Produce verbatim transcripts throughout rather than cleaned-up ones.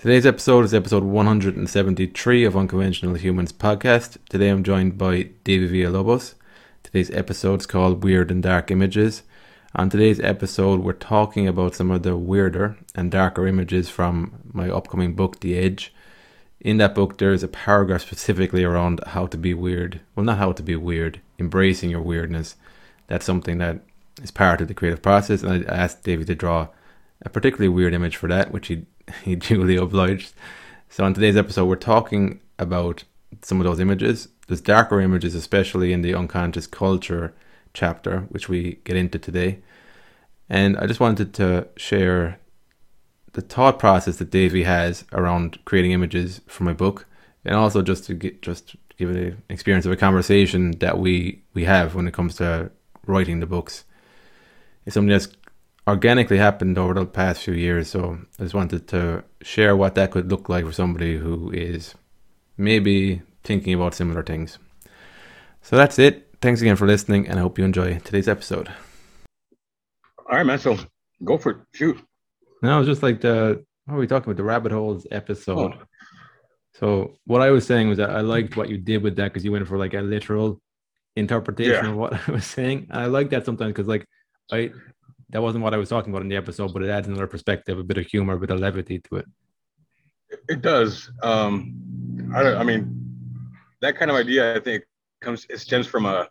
Today's episode is episode one hundred seventy-three of Unconventional Humans Podcast. Today I'm joined by David Villalobos. Today's episode is called Weird and Dark Images. On today's episode we're talking about some of the weirder and darker images from my upcoming book, The Edge. In that book there is a paragraph specifically around how to be weird. Well, not how to be weird, embracing your weirdness. That's something that is part of the creative process, and I asked David to draw a particularly weird image for that, which he he duly obliged. So on today's episode we're talking about some of those images. There's darker images, especially in the unconscious culture chapter, which we get into today. And I just wanted to share the thought process that Davey has around creating images for my book, and also just to get, just give it an experience of a conversation that we we have when it comes to writing the books. It's something that's organically happened over the past few years, so I just wanted to share what that could look like for somebody who is maybe thinking about similar things. So that's it. Thanks again for listening, and I hope you enjoy today's episode. All right, man, so go for it. Shoot. No, it's just like the, what were we talking about? The rabbit holes episode. Oh. So what I was saying was that I liked what you did with that, because you went for like a literal interpretation yeah. of what I was saying. And I like that sometimes, because like I... that wasn't what I was talking about in the episode, but it adds another perspective, a bit of humor, a bit of levity to it. It does. Um, I, don't, I mean, that kind of idea, I think, comes. It stems from a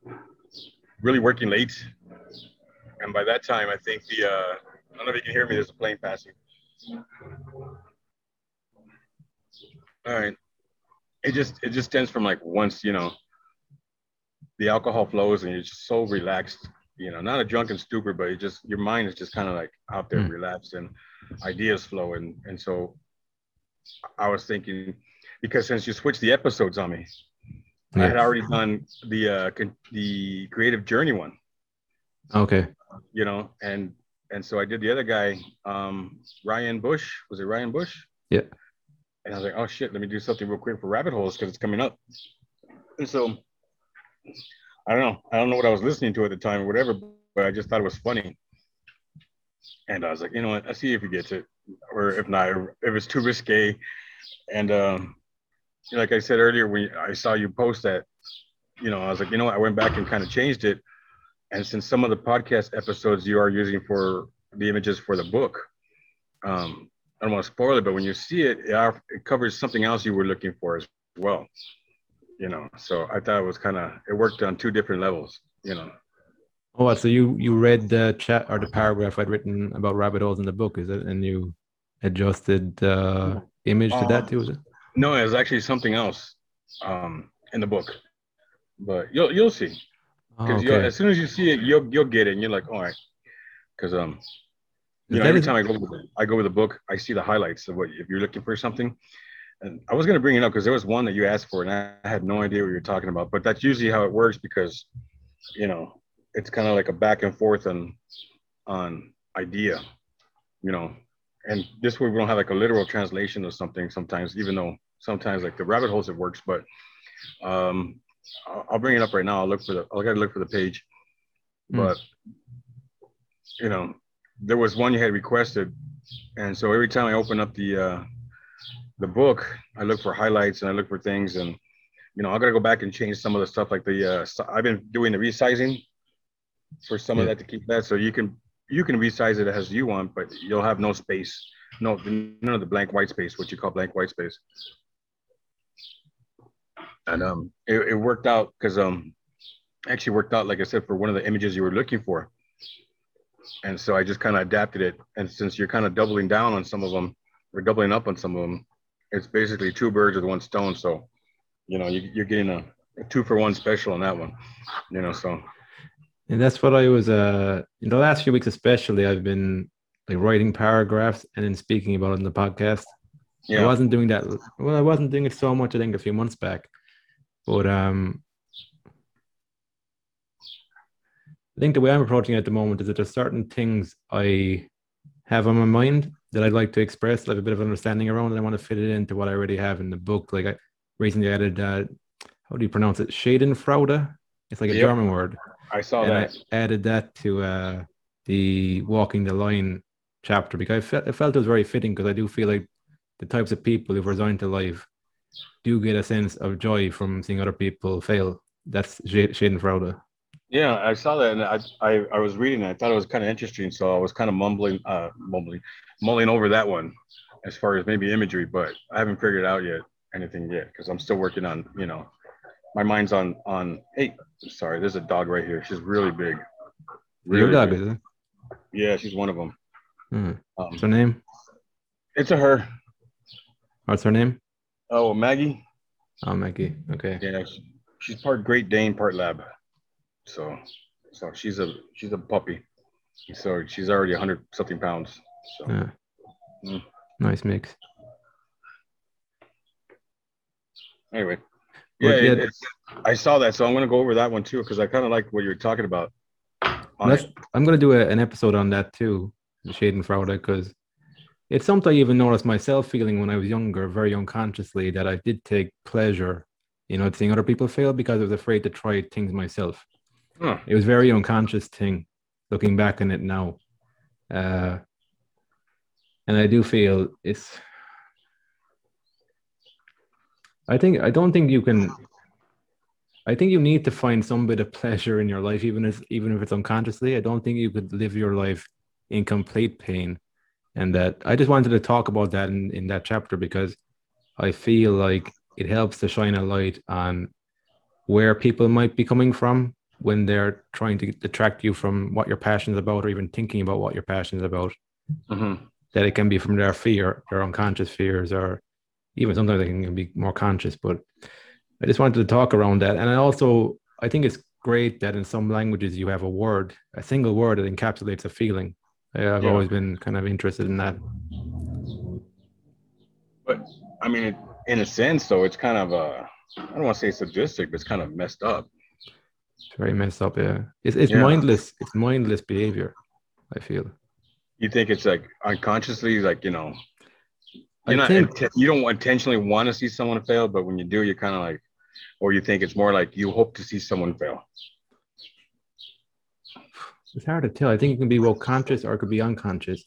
really working late, and by that time, I think the. Uh, I don't know if you can hear me. There's a plane passing. All right. It just it just stems from like once you know. The alcohol flows, and you're just so relaxed. You know, not a drunken stupor, but it just, your mind is just kind of like out there mm. relapsed and ideas flow. And, and so I was thinking, because since you switched the episodes on me, yeah. I had already done the, uh, con- the creative journey one. Okay. You know, and, and so I did the other guy, um, Ryan Bush. Was it Ryan Bush? Yeah. And I was like, oh shit, let me do something real quick for rabbit holes, 'cause it's coming up. And so I don't know. I don't know what I was listening to at the time or whatever, but I just thought it was funny. And I was like, you know what? I'll see if he gets it, or if not, or if it's too risque. And um, like I said earlier, when I saw you post that, you know, I was like, you know what? I went back and kind of changed it. And since some of the podcast episodes you are using for the images for the book, um, I don't want to spoil it, but when you see it, it, it covers something else you were looking for as well. You know, so I thought it was kind of, it worked on two different levels, you know. Oh, so you, you read the chat or the paragraph I'd written about rabbit holes in the book, is it? And you adjusted the uh, image uh, to that too, is it? No, it was actually something else um, in the book. But you'll you'll see. Because oh, okay. you'll, as soon as you see it, you'll you'll get it. And you're like, all right. Because um, you know, every is- time I go with it, I go with the book, I see the highlights of what, if you're looking for something. And I was going to bring it up because there was one that you asked for, and I had no idea what you were talking about. But that's usually how it works, because, you know, it's kind of like a back and forth on, on idea, you know. And this way we don't have like a literal translation of something sometimes, even though sometimes like the rabbit holes it works. But um, I'll, I'll bring it up right now. I'll look for the. I got to look for the page. But mm. you know, there was one you had requested, and so every time I open up the. Uh, the book, I look for highlights and I look for things, and, you know, I got to go back and change some of the stuff, like the, uh, I've been doing the resizing for some yeah. of that to keep that. So you can, you can resize it as you want, but you'll have no space, no, none of the blank white space, what you call blank white space. And um, it, it worked out because um, actually worked out, like I said, for one of the images you were looking for. And so I just kind of adapted it. And since you're kind of doubling down on some of them, or doubling up on some of them, it's basically two birds with one stone. So, you know, you, you're getting a, a two for one special on that one, you know, so. And that's what I was, uh, in the last few weeks, especially, I've been like writing paragraphs and then speaking about it in the podcast. Yeah. I wasn't doing that. Well, I wasn't doing it so much, I think, a few months back, but um, I think the way I'm approaching it at the moment is that there's certain things I have on my mind that I'd like to express, like a bit of understanding around, and I want to fit it into what I already have in the book. Like I recently added, uh, how do you pronounce it? Schadenfreude. It's like a yep. German word. I saw and that. I added that to uh, the Walking the Line chapter because I felt, I felt it was very fitting, because I do feel like the types of people who resign to life do get a sense of joy from seeing other people fail. That's Schadenfreude. Yeah, I saw that, and I, I, I was reading it. I thought it was kind of interesting, so I was kind of mumbling, uh, mumbling, mulling over that one, as far as maybe imagery, but I haven't figured out yet anything yet because I'm still working on, you know, my mind's on on. Hey, sorry, there's a dog right here. She's really big. Really Your dog, big. Is it? Yeah, she's one of them. Hmm. Um, What's her name? It's a her. What's her name? Oh, Maggie. Oh, Maggie. Okay. Yeah, she's part Great Dane, part Lab. So, so she's a she's a puppy. So she's already a hundred something pounds. So. Yeah. Mm. Nice mix. Anyway, yeah, it, had... it's, I saw that, so I'm gonna go over that one too because I kind of like what you were talking about. Let's, I'm gonna do a, an episode on that too, the Schadenfreude, because it's something I even noticed myself feeling when I was younger, very unconsciously, that I did take pleasure, you know, seeing other people fail because I was afraid to try things myself. Huh. It was a very unconscious thing, looking back on it now. Uh, and I do feel it's... I think I don't think you can... I think you need to find some bit of pleasure in your life, even if, even if it's unconsciously. I don't think you could live your life in complete pain. And that I just wanted to talk about that in, in that chapter because I feel like it helps to shine a light on where people might be coming from when they're trying to detract you from what your passion is about, or even thinking about what your passion is about, mm-hmm. that it can be from their fear, their unconscious fears, or even sometimes they can be more conscious. But I just wanted to talk around that. And I also, I think it's great that in some languages you have a word, a single word that encapsulates a feeling. I've yeah. always been kind of interested in that. But I mean, it, in a sense, though, it's kind of a, I don't want to say sadistic, but it's kind of messed up. It's very messed up, yeah. It's it's yeah. mindless. It's mindless behavior, I feel. You think it's like unconsciously, like, you know, you're I not think... inten- you don't intentionally want to see someone fail, but when you do, you're kind of like, or you think it's more like you hope to see someone fail. It's hard to tell. I think it can be well conscious or it could be unconscious.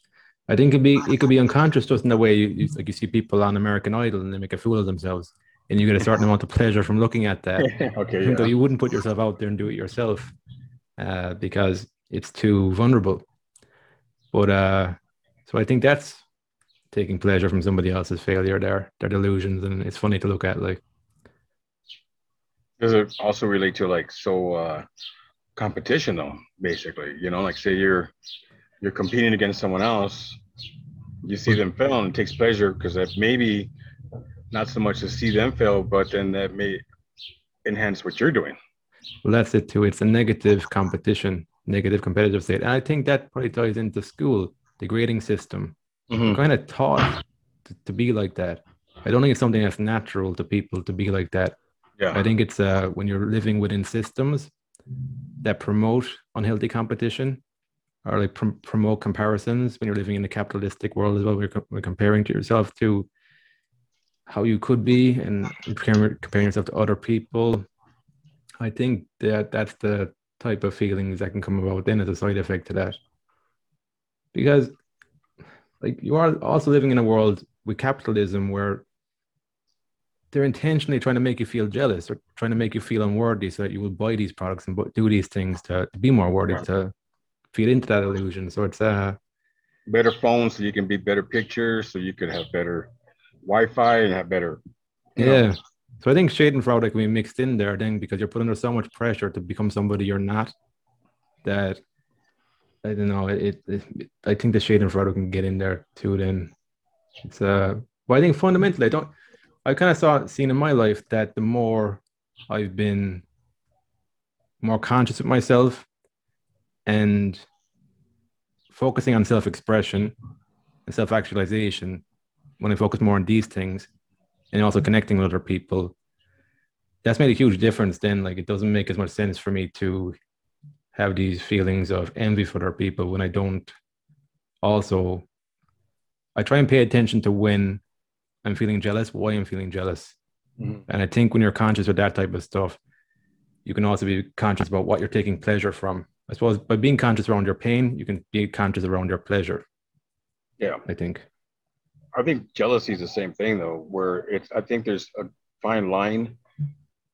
I think it could be it could be unconscious just in the way you, you like you see people on American Idol and they make a fool of themselves, and you get a certain amount of pleasure from looking at that. Okay. Yeah. Though you wouldn't put yourself out there and do it yourself uh, because it's too vulnerable. But uh, so I think that's taking pleasure from somebody else's failure, their their delusions, and it's funny to look at. Like, does it also relate to like so? Uh... competition though, basically, you know, like say you're you're competing against someone else, you see them fail and it takes pleasure because that maybe not so much to see them fail, but then that may enhance what you're doing. Well, that's it too. It's a negative competition, negative competitive state. And I think that probably ties into school, the grading system. Mm-hmm. I'm kind of taught to, to be like that. I don't think it's something that's natural to people to be like that. Yeah. I think it's uh, when you're living within systems that promote unhealthy competition or like pr- promote comparisons when you're living in the capitalistic world as well. We're, co- we're comparing to yourself to how you could be and comparing yourself to other people. I think that that's the type of feelings that can come about then as a side effect to that. Because like you are also living in a world with capitalism where they're intentionally trying to make you feel jealous or trying to make you feel unworthy so that you will buy these products and do these things to, to be more worthy, right. to feed into that illusion. So it's uh, better phones so you can be better pictures, so you could have better Wi-Fi and have better. Yeah. Know. So I think Schadenfreude can be mixed in there then because you're put under so much pressure to become somebody you're not that, I don't know, it, it, it I think the Schadenfreude can get in there too then. It's uh, well, I think fundamentally, I don't, I kind of saw seen in my life that the more I've been more conscious of myself and focusing on self-expression and self-actualization, when I focus more on these things and also connecting with other people, that's made a huge difference then. Like, it doesn't make as much sense for me to have these feelings of envy for other people when I don't also, I try and pay attention to when I'm feeling jealous, why I'm feeling jealous. Mm-hmm. And I think when you're conscious of that type of stuff, you can also be conscious about what you're taking pleasure from. I suppose by being conscious around your pain, you can be conscious around your pleasure. Yeah. I think. I think jealousy is the same thing, though, where it's, I think there's a fine line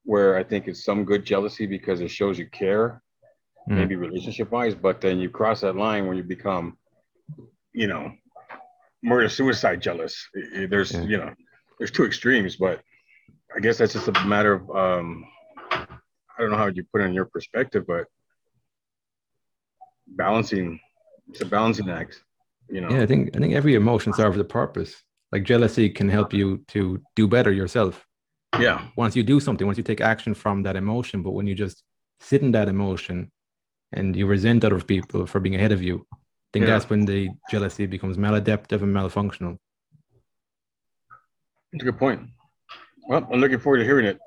where I think it's some good jealousy because it shows you care, mm. maybe relationship wise, but then you cross that line when you become, you know, murder suicide jealous. There's, yeah. you know, there's two extremes, but I guess that's just a matter of, um, I don't know how you put it in your perspective, but balancing, it's a balancing act. You know? Yeah, I think I think every emotion serves a purpose. Like jealousy can help you to do better yourself. Yeah. Once you do something, once you take action from that emotion, but when you just sit in that emotion and you resent other people for being ahead of you, I think yeah. that's when the jealousy becomes maladaptive and malfunctional. That's a good point. Well, I'm looking forward to hearing it.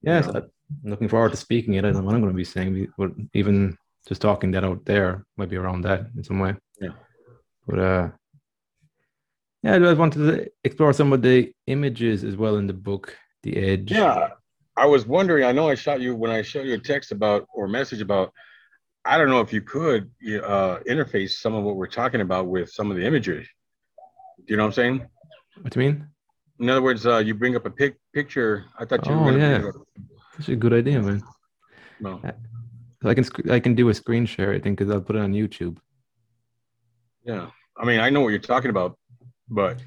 Yes, you know? I'm looking forward to speaking it. I don't know what I'm going to be saying, but even just talking that out there might be around that in some way. Yeah. But uh, yeah, I wanted to explore some of the images as well in the book, The Edge. Yeah, I was wondering, I know I shot you, when I showed you a text about, or message about, I don't know if you could uh, interface some of what we're talking about with some of the imagery. Do you know what I'm saying? What do you mean? In other words, uh, you bring up a pic- picture. I thought you oh, were going to yeah. bring up. That's a good idea, man. No. I can, sc- I can do a screen share, I think, because I'll put it on YouTube. Yeah, I mean, I know what you're talking about, but...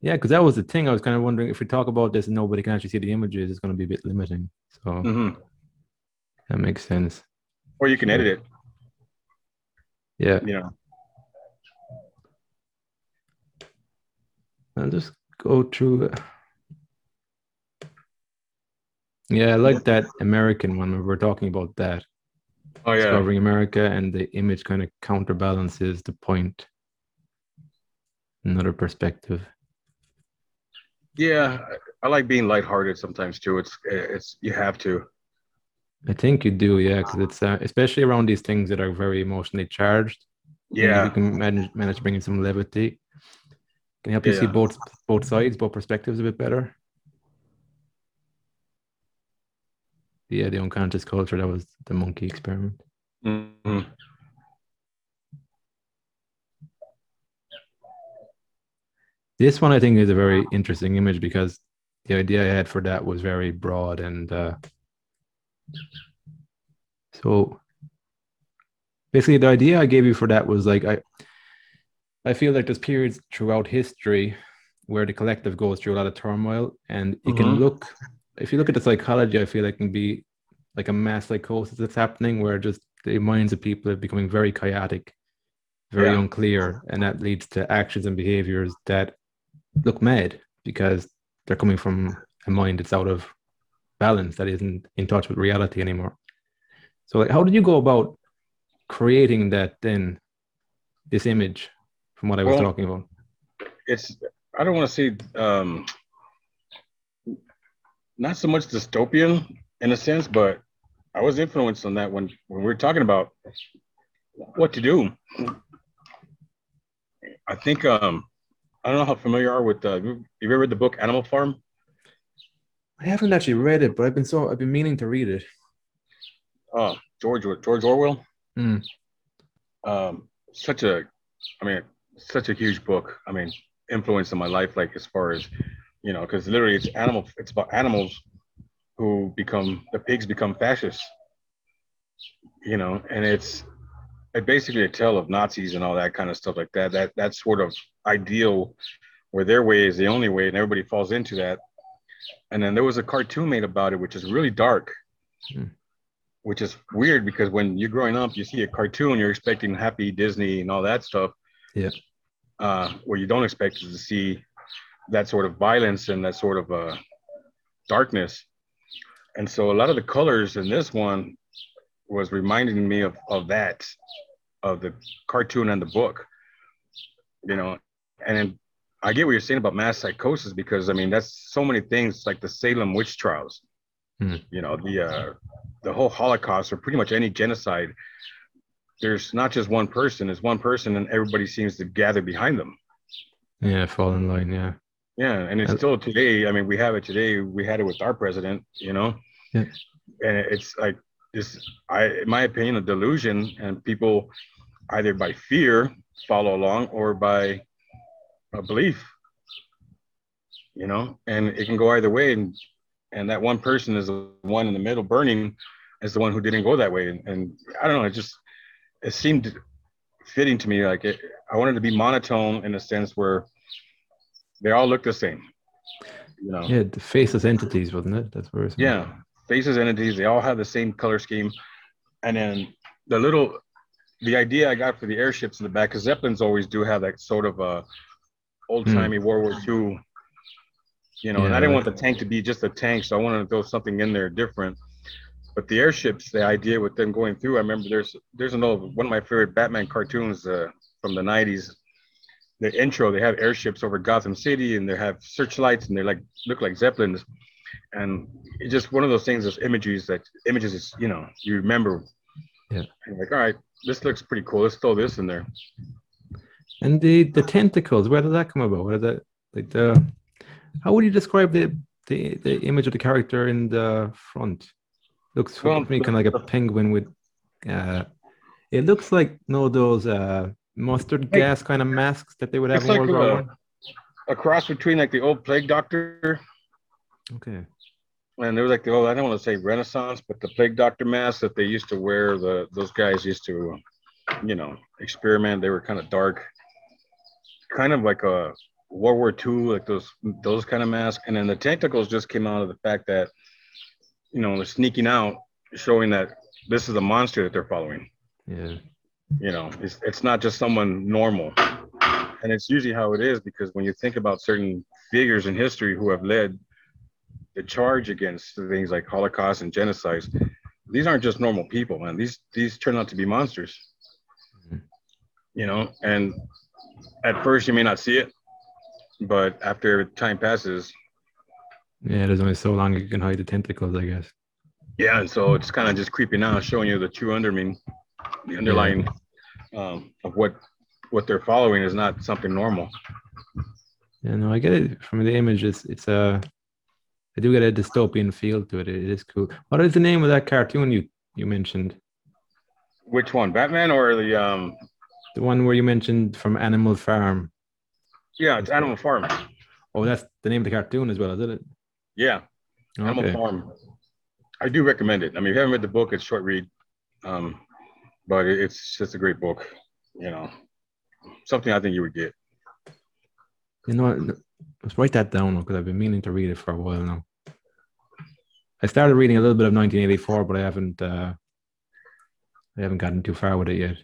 Yeah, because that was the thing. I was kind of wondering, if we talk about this and nobody can actually see the images, it's going to be a bit limiting. So mm-hmm. that makes sense. Or you can edit it. Yeah. You know. I'll just go through... Yeah, I like that American one. We were talking about that. Oh, yeah. Discovering America, and the image kind of counterbalances the point. Another perspective. Yeah, I like being lighthearted sometimes too. It's it's you have to. I think you do, yeah, because it's uh, especially around these things that are very emotionally charged. Yeah, you can manage manage bringing some levity. Can help you yeah. see both both sides, both perspectives a bit better. Yeah, the unconscious culture, that was the monkey experiment. Mm-hmm. This one, I think, is a very interesting image because the idea I had for that was very broad. And uh, so basically the idea I gave you for that was like, I, I feel like there's periods throughout history where the collective goes through a lot of turmoil, and mm-hmm. it can look... If you look at the psychology, I feel like it can be like a mass psychosis that's happening where just the minds of people are becoming very chaotic, very yeah. unclear, and that leads to actions and behaviors that look mad because they're coming from a mind that's out of balance, that isn't in touch with reality anymore. So like, how did you go about creating that then, this image from what I was well, talking about? It's, I don't want to see... Um... Not so much dystopian in a sense, but I was influenced on that when, when we were talking about what to do. I think, um, I don't know how familiar you are with, uh, you ever read the book Animal Farm? I haven't actually read it, but I've been so, I've been meaning to read it. Oh, George, George Orwell. Mm. Um, such a, I mean, such a huge book. I mean, influence in my life, like as far as, you know, because literally it's animal. It's about animals who become, the pigs become fascists. You know, and it's basically a tale of Nazis and all that kind of stuff like that. That that sort of ideal where their way is the only way and everybody falls into that. And then there was a cartoon made about it, which is really dark, hmm. which is weird because when you're growing up, you see a cartoon, you're expecting happy Disney and all that stuff. Yeah. Uh, what you don't expect is to see that sort of violence and that sort of uh, darkness. And so a lot of the colors in this one was reminding me of, of that, of the cartoon and the book, you know. And I get what you're saying about mass psychosis because, I mean, that's so many things like the Salem witch trials, mm-hmm. you know, the uh, the whole Holocaust or pretty much any genocide. There's not just one person, it's one person and everybody seems to gather behind them. Yeah, fall in line, yeah. Yeah, and it's still today. I mean, we have it today. We had it with our president, you know. Yeah. And it's like this. I, in my opinion, a delusion, and people either by fear follow along or by a belief, you know, and it can go either way. And and that one person is the one in the middle burning as the one who didn't go that way. And, and I don't know, it just, it seemed fitting to me. Like it, I wanted to be monotone in a sense where they all look the same, you know? Yeah, the faces entities, wasn't it? That's where it's. Yeah, about. Faces entities, they all have the same color scheme. And then the little, the idea I got for the airships in the back, because Zeppelins always do have that sort of uh, old-timey mm. World War Two, you know, yeah, and I didn't like, want the tank to be just a tank, so I wanted to throw something in there different. But the airships, the idea with them going through, I remember there's there's an old, one of my favorite Batman cartoons uh, from the nineties, the intro, they have airships over Gotham City, and they have searchlights, and they like look like Zeppelins. And it's just one of those things, those images that images, is, you know, you remember. Yeah. And like, all right, this looks pretty cool. Let's throw this in there. And the, the tentacles, where did that come about? Where did that, like the, how would you describe the, the, the image of the character in the front? Looks well, to me kind of like a penguin with, uh, it looks like, you know, those uh, mustard like, gas kind of masks that they would have in like World War One. A cross between like the old plague doctor. Okay. And there was like the old, I don't want to say Renaissance, but the plague doctor masks that they used to wear, the those guys used to, you know, experiment. They were kind of dark, kind of like a World War Two, like those those kind of masks. And then the tentacles just came out of the fact that, you know, they're sneaking out, showing that this is a monster that they're following. Yeah. You know, it's it's not just someone normal. And it's usually how it is, because when you think about certain figures in history who have led the charge against things like Holocaust and genocides, these aren't just normal people, man. These these turn out to be monsters, mm-hmm. you know? And at first you may not see it, but after time passes. Yeah, there's only so long you can hide the tentacles, I guess. Yeah, and so it's kind of just creeping out, showing you the true undermeaning, the underlying yeah. um, of what what they're following is not something normal. Yeah, no, I get it from the images. It's a... Uh... I do get a dystopian feel to it. It is cool. What is the name of that cartoon you, you mentioned? Which one, Batman or the um? The one where you mentioned from Animal Farm. Yeah, it's Animal Farm. Oh, that's the name of the cartoon as well, is it? Yeah, okay. Animal Farm. I do recommend it. I mean, if you haven't read the book, it's short read, um, but it's just a great book. You know, something I think you would get. You know. Let's write that down because I've been meaning to read it for a while now. I started reading a little bit of nineteen eighty-four, but I haven't uh, I haven't gotten too far with it yet.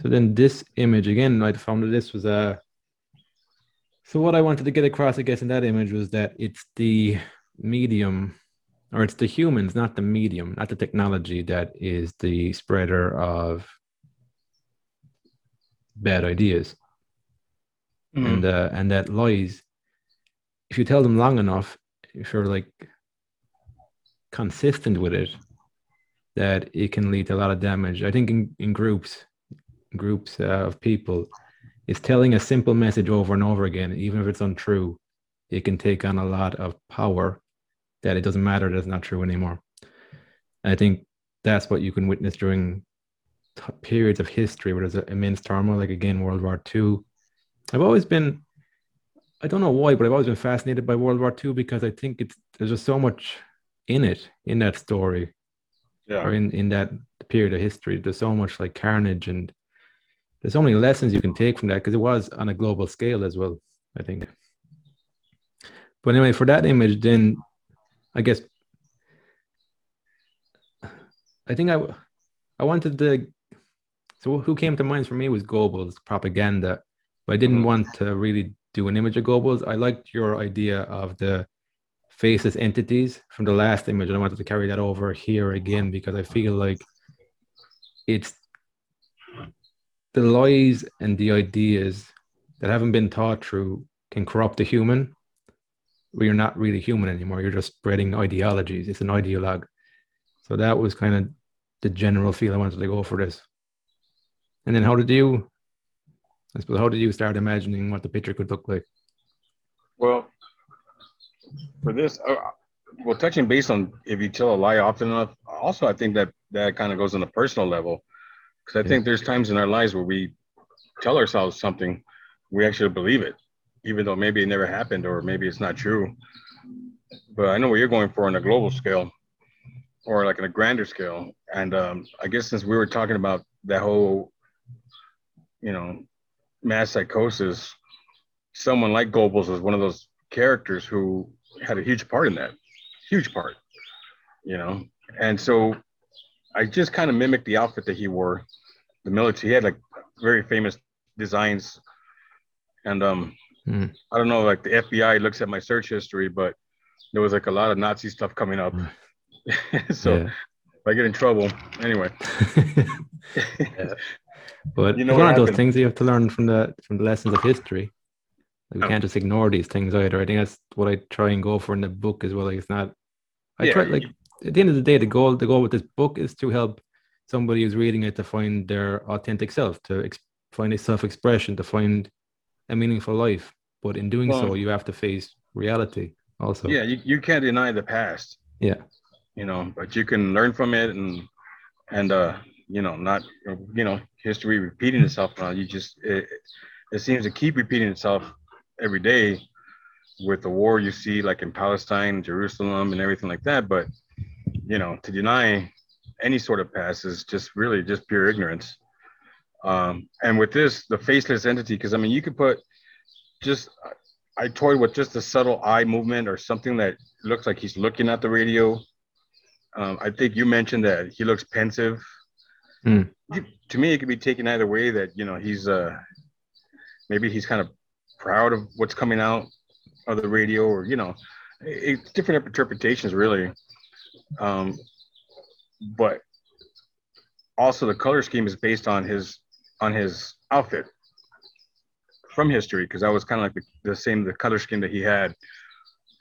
So then this image again, I found that this was a. So what I wanted to get across, I guess, in that image was that it's the medium, or it's the humans, not the medium, not the technology, that is the spreader of bad ideas, mm. and uh, and that lies, if you tell them long enough, if you're like consistent with it, that it can lead to a lot of damage. I think in, in groups groups uh, of people, it's telling a simple message over and over again, even if it's untrue, it can take on a lot of power, that it doesn't matter that it's not true anymore. And I think that's what you can witness during periods of history where there's an immense turmoil, like again World War Two. I've always been, I don't know why, but I've always been fascinated by World War Two, because I think it's there's just so much in it, in that story, yeah. or in, in that period of history. There's so much like carnage, and there's so many lessons you can take from that, because it was on a global scale as well, I think. But anyway, for that image, then I guess I think I I wanted to. So who came to mind for me was Goebbels' propaganda, but I didn't want to really do an image of Goebbels. I liked your idea of the faceless entities from the last image, and I wanted to carry that over here again, because I feel like it's the lies and the ideas that haven't been taught through can corrupt the human, where you're not really human anymore. You're just spreading ideologies. It's an ideologue. So that was kind of the general feel I wanted to go for this. And then how did you, I suppose, how did you start imagining what the picture could look like? Well, for this, uh, well, touching base on if you tell a lie often enough, also I think that that kind of goes on a personal level. Because I yeah. think there's times in our lives where we tell ourselves something, we actually believe it, even though maybe it never happened or maybe it's not true. But I know what you're going for on a global scale or like on a grander scale. And um, I guess since we were talking about that whole, you know, mass psychosis, someone like Goebbels was one of those characters who had a huge part in that, huge part, you know? And so I just kind of mimicked the outfit that he wore, the military. He had like very famous designs. And um, mm. I don't know, like the F B I looks at my search history, but there was like a lot of Nazi stuff coming up. Mm. So yeah. I get in trouble anyway. yeah. But you know, it's one of those things that you have to learn from the from the lessons of history. Like, we oh. can't just ignore these things either. I think that's what I try and go for in the book as well. Like, it's not, I yeah, try, like, you, at the end of the day, the goal, the goal with this book is to help somebody who's reading it to find their authentic self, to ex- find a self-expression, to find a meaningful life. But in doing well, so, you have to face reality also. Yeah, you, you can't deny the past. Yeah. You know, but you can learn from it and, and uh, you know, not, you know, history repeating itself. Now, you just, it, it seems to keep repeating itself every day with the war you see like in Palestine, Jerusalem, and everything like that. But, you know, to deny any sort of past is just really just pure ignorance. Um, and with this, the faceless entity, because I mean, you could put just, I toyed with just a subtle eye movement or something that looks like he's looking at the radio. Um, I think you mentioned that he looks pensive. Mm. You, to me, it could be taken either way that, you know, he's uh, maybe he's kind of proud of what's coming out of the radio, or, you know, it's different interpretations really. Um, but also the color scheme is based on his, on his outfit from history. Cause I was kind of like the, the same, the color scheme that he had.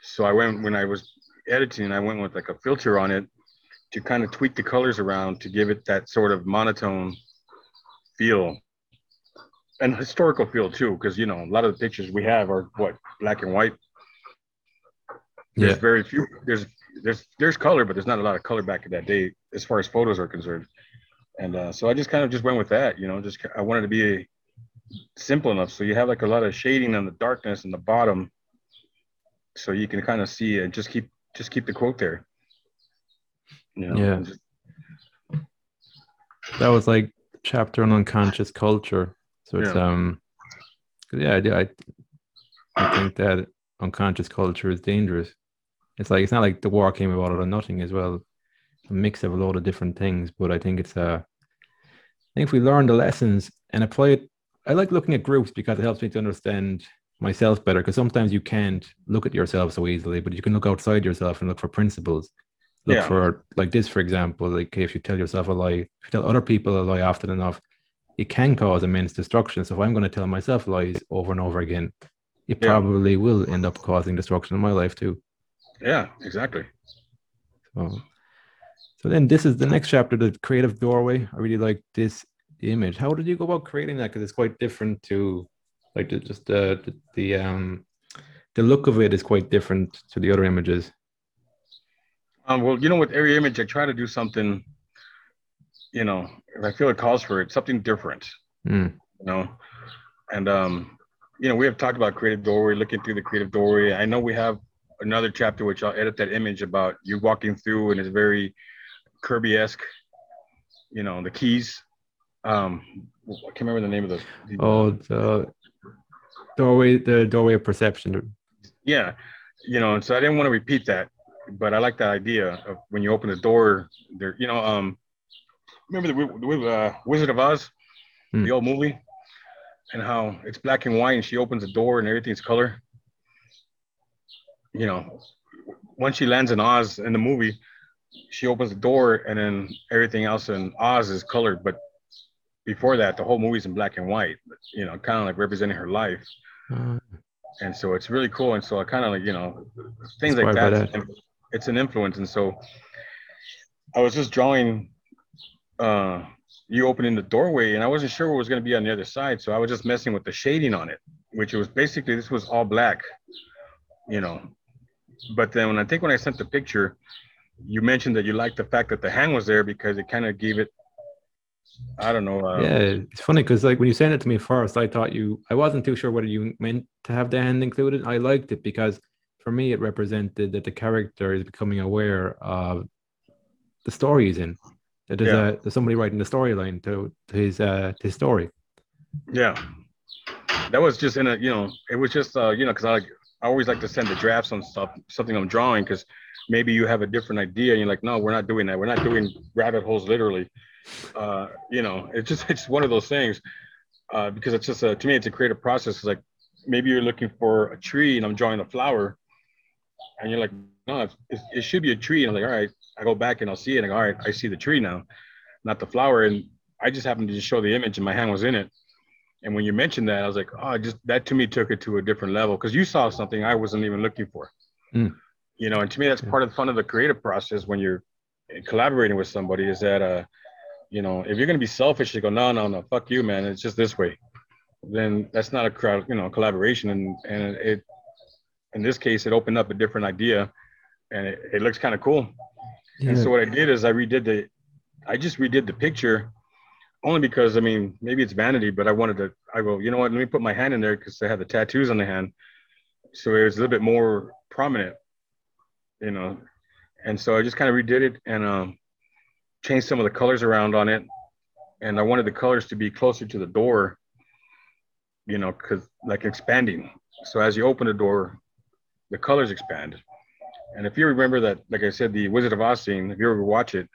So I went, when I was editing, I went with like a filter on it to kind of tweak the colors around to give it that sort of monotone feel. And historical feel too, because, you know, a lot of the pictures we have are what, black and white. There's yeah. very few. There's there's there's color, but there's not a lot of color back in that day as far as photos are concerned. And uh, so I just kind of just went with that, you know. Just I wanted to be a, simple enough so you have like a lot of shading on the darkness in the bottom, so you can kind of see and just keep just keep the quote there. You know? Yeah. Just... That was like chapter on unconscious culture. So it's, yeah. um, yeah, I, I think that unconscious culture is dangerous. It's like, it's not like the war came about out of nothing as well. It's a mix of a lot of different things, but I think it's, uh, I think if we learn the lessons and apply it, I like looking at groups because it helps me to understand myself better. Because sometimes you can't look at yourself so easily, but you can look outside yourself and look for principles. Look yeah. for like this, for example, like if you tell yourself a lie, if you tell other people a lie often enough, it can cause immense destruction. So if I'm going to tell myself lies over and over again, it yeah. probably will end up causing destruction in my life too. Yeah, exactly. So, so then this is the next chapter, the creative doorway. I really like this image. How did you go about creating that? Because it's quite different to, like, the, just the, the the um the look of it is quite different to the other images. Um, well, you know, with every image, I try to do something. You know, if I feel it calls for it, something different, mm. you know, and, um, you know, we have talked about creative doorway, looking through the creative doorway. I know we have another chapter, which I'll edit that image about you walking through, and it's very Kirby-esque, you know, the keys. Um, I can't remember the name of the. the oh, the doorway, the doorway of perception. Yeah. You know, and so I didn't want to repeat that, but I like that idea of when you open the door there, you know, um, remember the, the uh, Wizard of Oz, hmm. the old movie, and how it's black and white, and she opens the door and everything's color. You know, once she lands in Oz in the movie, she opens the door and then everything else in Oz is colored. But before that, the whole movie's in black and white, you know, kind of like representing her life. Uh, and so it's really cool. And so I kind of like, you know, things like that, that. It's, it's an influence. And so I was just drawing... Uh, you opening the doorway, and I wasn't sure what was going to be on the other side, so I was just messing with the shading on it, which was basically this was all black, you know. But then when I think when I sent the picture, you mentioned that you liked the fact that the hand was there because it kind of gave it I don't know. Um, yeah, it's funny because like when you sent it to me first, I thought you, I wasn't too sure whether you meant to have the hand included. I liked it because for me, it represented that the character is becoming aware of the story he's in. That there's, yeah. a, there's somebody writing the storyline to, to his uh, to his story. Yeah, that was just in a, you know, it was just, uh, you know, because I, I always like to send the drafts on stuff, something I'm drawing, because maybe you have a different idea and you're like, no, we're not doing that. We're not doing rabbit holes, literally. Uh, you know, it's just it's one of those things uh, because it's just, a, to me, it's a creative process. It's like maybe you're looking for a tree and I'm drawing a flower and you're like, no, it's, it's, it should be a tree. And I'm like, all right, I go back and I'll see it. And I go, all right, I see the tree now, not the flower. And I just happened to just show the image and my hand was in it. And when you mentioned that, I was like, oh, just that to me took it to a different level because you saw something I wasn't even looking for. Mm. You know, and to me, that's part of the fun of the creative process when you're collaborating with somebody is that, uh, you know, if you're going to be selfish, you go, no, no, no, fuck you, man. It's just this way. Then that's not a crowd, you know, collaboration. And, and it, in this case, it opened up a different idea and it, it looks kind of cool. Yeah. And so what I did is I redid the, I just redid the picture only because, I mean, maybe it's vanity, but I wanted to, I go, you know what, let me put my hand in there because I had the tattoos on the hand. So it was a little bit more prominent. You know, and so I just kind of redid it and um, changed some of the colors around on it. And I wanted the colors to be closer to the door, you know, because like expanding. So as you open the door, the colors expand. And if you remember that, like I said, the Wizard of Oz scene, if you ever watch it,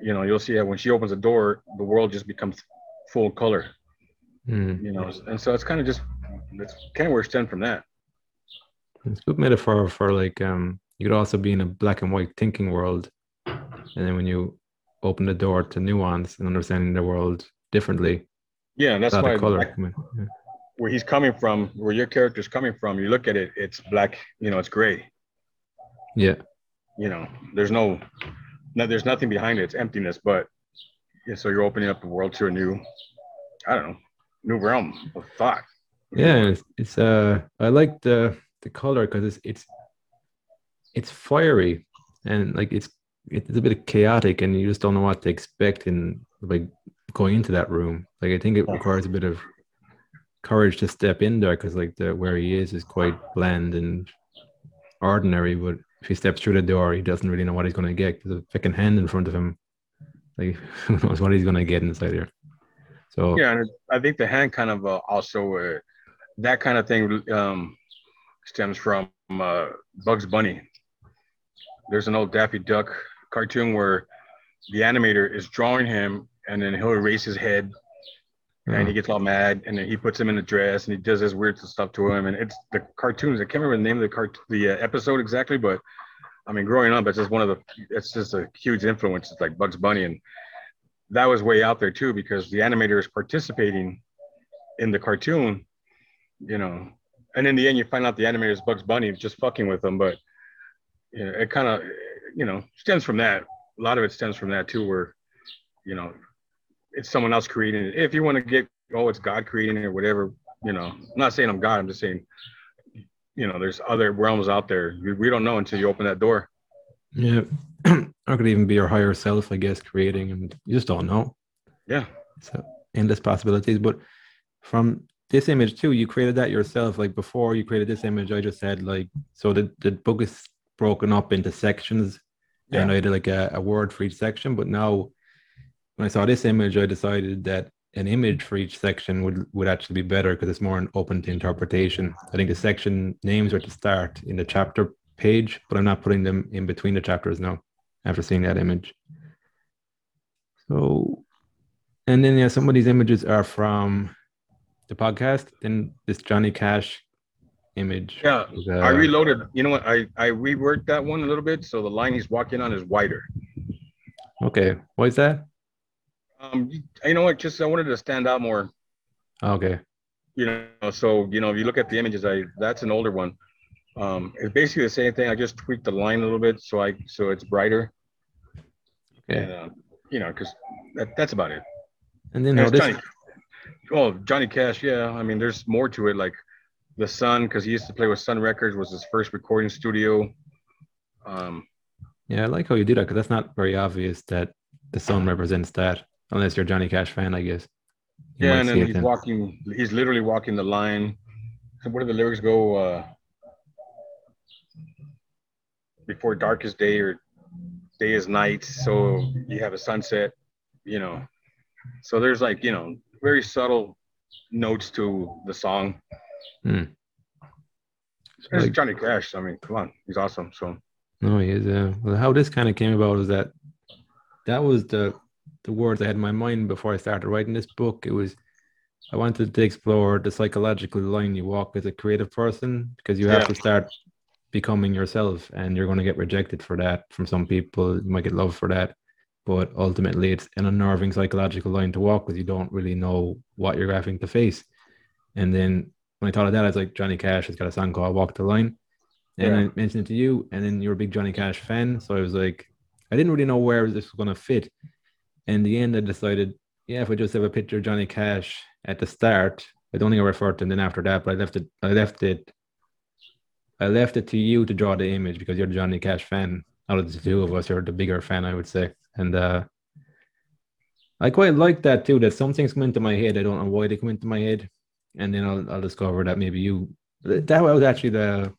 you know, you'll see that when she opens the door, the world just becomes full color, mm. you know. And so it's kind of just, it's kind of where it's done from that. It's a good metaphor for like, um, you could also be in a black and white thinking world. And then when you open the door to nuance and understanding the world differently. Yeah, and that's why color. Black, yeah. Where he's coming from, where your character's coming from, you look at it, it's black, you know, it's gray. Yeah. You know, there's no, no there's nothing behind it. It's emptiness, but yeah, so you're opening up the world to a new, I don't know, new realm of thought. Yeah, it's, it's uh, I like the, the color because it's, it's, it's fiery and like it's it's a bit chaotic and you just don't know what to expect in like going into that room. Like I think it requires a bit of courage to step in there because like the where he is is quite bland and ordinary, but if he steps through the door he doesn't really know what he's going to get. There's a fucking hand in front of him, like who knows what he's going to get inside there. So yeah, and I think the hand kind of uh, also uh, that kind of thing um, stems from uh, Bugs Bunny. There's an old Daffy Duck cartoon where the animator is drawing him and then he'll erase his head and mm. he gets all mad and then he puts him in a dress and he does this weird stuff to him. And it's the cartoons. I can't remember the name of the cart- the uh, episode exactly, but I mean, growing up, it's just one of the, it's just a huge influence. It's like Bugs Bunny. And that was way out there too, because the animator is participating in the cartoon, you know, and in the end you find out the animator is Bugs Bunny just fucking with him. But you know, it kind of, you know, stems from that. A lot of it stems from that too, where, you know, it's someone else creating it. If you want to get, oh, it's God creating it or whatever, you know, I'm not saying I'm God. I'm just saying, you know, there's other realms out there. We, we don't know until you open that door. Yeah. Or could even be your higher self, I guess, creating, and you just don't know. Yeah. So endless possibilities. But from this image too, you created that yourself. Like before you created this image, I just said like, so the, the book is broken up into sections, yeah. and I did like a, a word for each section. But now when I saw this image, I decided that an image for each section would would actually be better because it's more an open to interpretation. I think the section names are to start in the chapter page, but I'm not putting them in between the chapters now after seeing that image. So, and then yeah, some of these images are from the podcast. Then this Johnny Cash image. Yeah, is, uh, I reloaded. You know what? I, I reworked that one a little bit, so the line he's walking on is wider. Okay, why is that? Um, you know what? Just I wanted to stand out more. Okay. You know, so you know, if you look at the images, I that's an older one. Um, it's basically the same thing. I just tweaked the line a little bit, so I so it's brighter. Okay. And, uh, you know, because that, that's about it. And then and no, this... Johnny, oh, Johnny Cash. Yeah, I mean, there's more to it, like. The Sun, because he used to play with Sun Records, was his first recording studio. Um, yeah, I like how you do that, because that's not very obvious that the Sun represents that. unless you're a Johnny Cash fan, I guess. You yeah, and then he's then. walking. He's literally walking the line. Where do the lyrics go? Uh, before darkest day or day is night, so you have a sunset. You know, so there's like you know very subtle notes to the song. Mm. It's like, Johnny Cash. I mean, come on, he's awesome. So no, he is. Uh, how this kind of came about is that that was the the words I had in my mind before I started writing this book. It was I wanted to explore the psychological line you walk as a creative person, because you have yeah. to start becoming yourself, and you're going to get rejected for that from some people. You might get love for that, but ultimately it's an unnerving psychological line to walk because you don't really know what you're having to face. And then when I thought of that, I was like, Johnny Cash has got a song called Walk the Line. And yeah. I mentioned it to you, and then you're a big Johnny Cash fan. So I was like, I didn't really know where this was going to fit. In the end, I decided, yeah, if I just have a picture of Johnny Cash at the start, I don't think I referred to him then after that, but I left it, I left it, I left it to you to draw the image, because you're the Johnny Cash fan. Out of the two of us, you're the bigger fan, I would say. And uh, I quite like that too, that some things come into my head. I don't know why they come into my head. And then I'll, I'll discover that maybe you, that was actually the,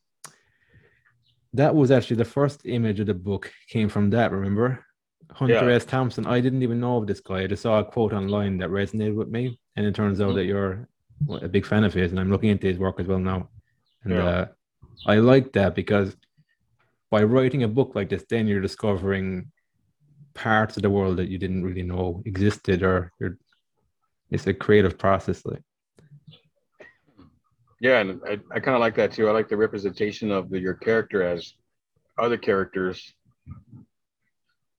that was actually the first image of the book came from that, remember? Hunter yeah. S. Thompson. I didn't even know of this guy. I just saw a quote online that resonated with me, and it turns out mm-hmm. that you're a big fan of his, and I'm looking into his work as well now. And yeah. uh, I like that, because by writing a book like this, then you're discovering parts of the world that you didn't really know existed, or you're, it's a creative process. Like, yeah, and I, I kind of like that too. I like the representation of the, your character as other characters.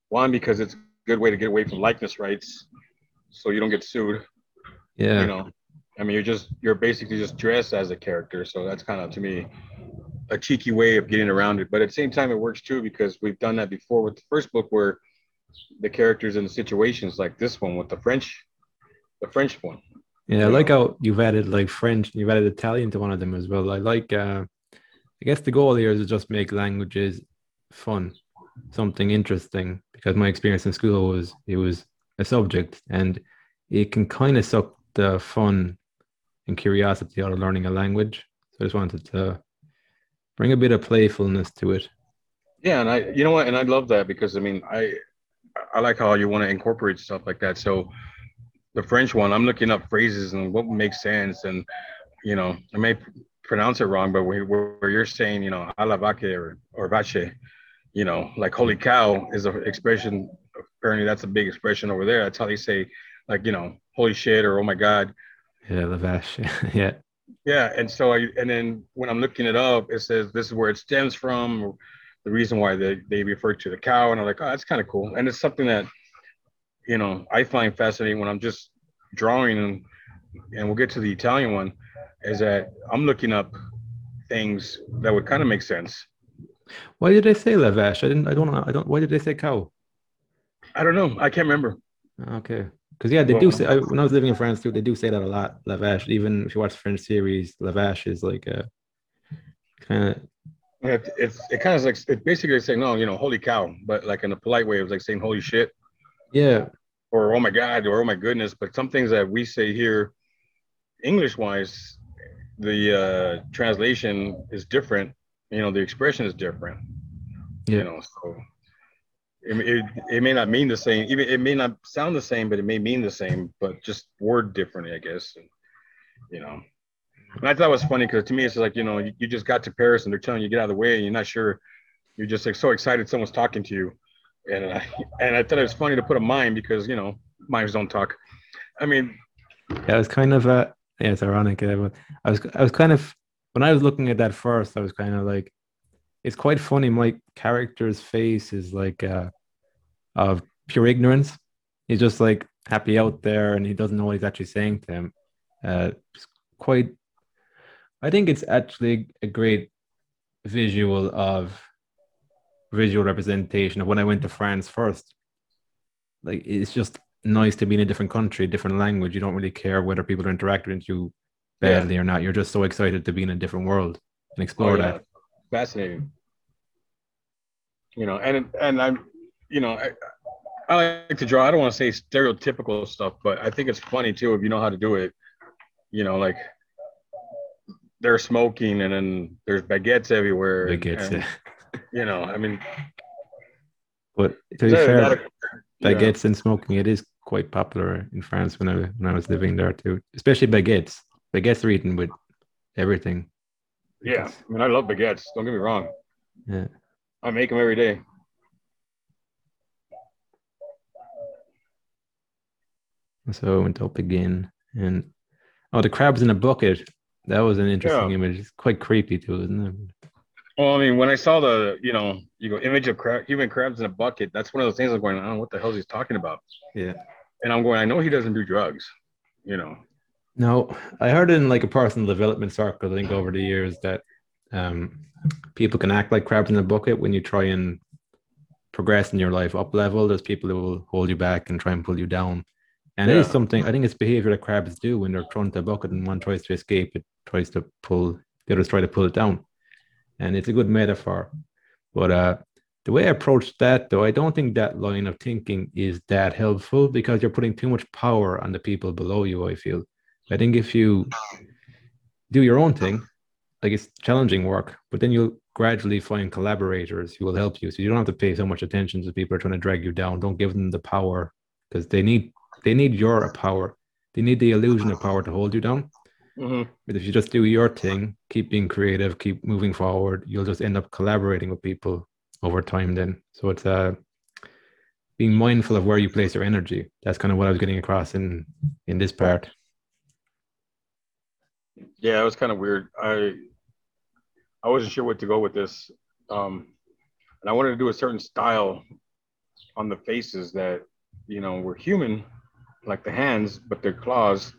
One, because it's a good way to get away from likeness rights, so you don't get sued. Yeah. You know, I mean, you're just, you're basically just dressed as a character. So that's kind of, to me, a cheeky way of getting around it. But at the same time, it works too, because we've done that before with the first book, where the characters and the situations, like this one with the French, the French one. Yeah. I like how you've added like French, you've added Italian to one of them as well. I like, uh, I guess the goal here is to just make languages fun. Something interesting, because my experience in school was it was a subject, and it can kind of suck the fun and curiosity out of learning a language. So I just wanted to bring a bit of playfulness to it. Yeah, and I, you know what, and I love that, because I mean, I, I like how you want to incorporate stuff like that. So the French one, I'm looking up phrases and what makes sense, and you know, I may pronounce it wrong, but where, where you're saying, you know, a la vache or, or vache. You know, like holy cow is an expression. Apparently, that's a big expression over there. That's how they say, like, you know, holy shit or oh my God. Yeah, the vash. yeah. Yeah. And so, I, and then when I'm looking it up, it says this is where it stems from, or the reason why they, they refer to the cow. And I'm like, oh, that's kind of cool. And it's something that, you know, I find fascinating when I'm just drawing. And, and we'll get to the Italian one, is that I'm looking up things that would kind of make sense. Why did they say la vache? I didn't. I don't know. I don't. Why did they say cow? I don't know. I can't remember. Okay. Because yeah, they well, do say. I, when I was living in France too, they do say that a lot. La vache. Even if you watch the French series, la vache is like a kind of. It, it's it kind of like it basically saying no, you know, holy cow, but like in a polite way. It was like saying holy shit. Yeah. Or oh my God, or oh my goodness. But some things that we say here, English wise, the uh, translation is different. You know, the expression is different. Yeah. You know, so it, it it may not mean the same. Even it may not sound the same, but it may mean the same, but just word differently, I guess. And, you know, and I thought it was funny because to me it's like, you know, you, you just got to Paris and they're telling you to get out of the way, and you're not sure. You're just like so excited someone's talking to you, and I, and I thought it was funny to put a mime because you know mimes don't talk. I mean, yeah, it was kind of uh, yeah, it's ironic. I was I was kind of. When I was looking at that first, I was kind of like, it's quite funny. My character's face is like uh, of pure ignorance. He's just like happy out there and he doesn't know what he's actually saying to him. Uh, it's quite, I think it's actually a great visual of visual representation of when I went to France first. Like, it's just nice to be in a different country, different language. You don't really care whether people are interacting with you badly or not. You're just so excited to be in a different world and explore oh, yeah. that. Fascinating. You know, and and I'm, you know, I, I like to draw. I don't want to say stereotypical stuff, but I think it's funny too if you know how to do it. You know, like they're smoking and then there's baguettes everywhere. Baguettes, and, yeah. You know, I mean. But to be fair, a, baguettes know. And smoking, it is quite popular in France when I, when I was living there too. Especially baguettes. Baguettes are eaten with everything. Yeah, I mean, I love baguettes. Don't get me wrong. Yeah, I make them every day. So I went up again, and oh, the crabs in a bucket. That was an interesting yeah. image. It's quite creepy too, isn't it? Well, I mean, when I saw the, you know, you go image of crab, human crabs in a bucket. That's one of those things I'm going, I don't know what the hell he's talking about. Yeah, and I'm going, I know he doesn't do drugs, you know. No, I heard in like a personal development circle, I think over the years that um, people can act like crabs in a bucket when you try and progress in your life up level. There's people who will hold you back and try and pull you down. And yeah. it is something, I think it's behavior that crabs do when they're thrown into a bucket and one tries to escape, it tries to pull, the others try to pull it down. And it's a good metaphor. But uh, the way I approached that though, I don't think that line of thinking is that helpful because you're putting too much power on the people below you, I feel. I think if you do your own thing, like it's challenging work, but then you'll gradually find collaborators who will help you. So you don't have to pay so much attention to people who are trying to drag you down. Don't give them the power because they need they need your power. They need the illusion of power to hold you down. Mm-hmm. But if you just do your thing, keep being creative, keep moving forward, you'll just end up collaborating with people over time then. So it's uh, being mindful of where you place your energy. That's kind of what I was getting across in, in this part. Yeah, it was kind of weird. I I wasn't sure what to go with this. Um, and I wanted to do a certain style on the faces that, you know, were human, like the hands, but they're claws,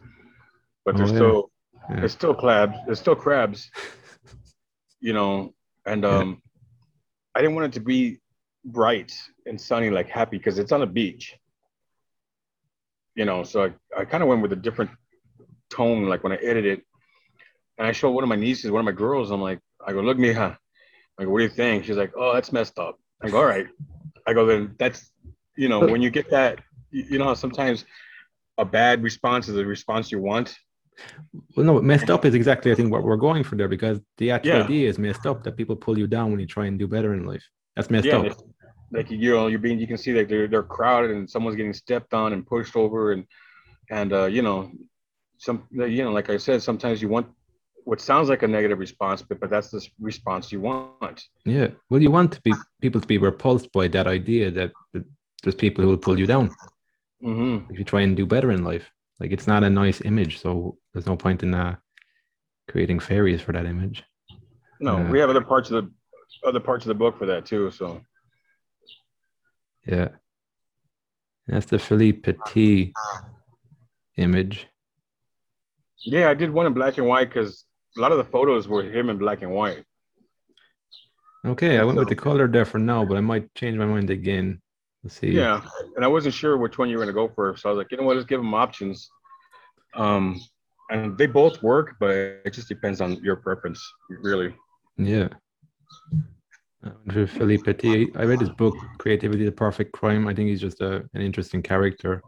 but they're oh, yeah. still yeah. they're still crabs, they're still crabs, you know, and um, yeah. I didn't want it to be bright and sunny, like happy, because it's on a beach. You know, so I, I kind of went with a different tone, like when I edited. And I showed one of my nieces, one of my girls. I'm like, I go, look, Mija. I go, what do you think? She's like, oh, that's messed up. I go, all right. I go, then that's, you know, when you get that, you know, sometimes a bad response is the response you want. Well, no, messed up is exactly, I think, what we're going for there because the actual yeah. idea is messed up that people pull you down when you try and do better in life. That's messed yeah, up. Like, you know, you're being, you can see that they're, they're crowded and someone's getting stepped on and pushed over and, and, uh, you know, some, you know, like I said, sometimes you want, what sounds like a negative response, but, but that's the response you want. Yeah. Well, you want to be, people to be repulsed by that idea that, that there's people who will pull you down. Mm-hmm. If you try and do better in life, like it's not a nice image. So there's no point in uh, creating fairies for that image. No, uh, we have other parts of the other parts of the book for that too. So. Yeah. That's the Philippe Petit image. Yeah, I did one in black and white because a lot of the photos were him in black and white. Okay, I went so, with the color there for now, but I might change my mind again. Let's see. Yeah, and I wasn't sure which one you were going to go for, so I was like, you know what, let's give them options. Um, and they both work, but it just depends on your preference, really. Yeah. Philippe Petit, I read his book, Creativity: The Perfect Crime. I think he's just a, an interesting character.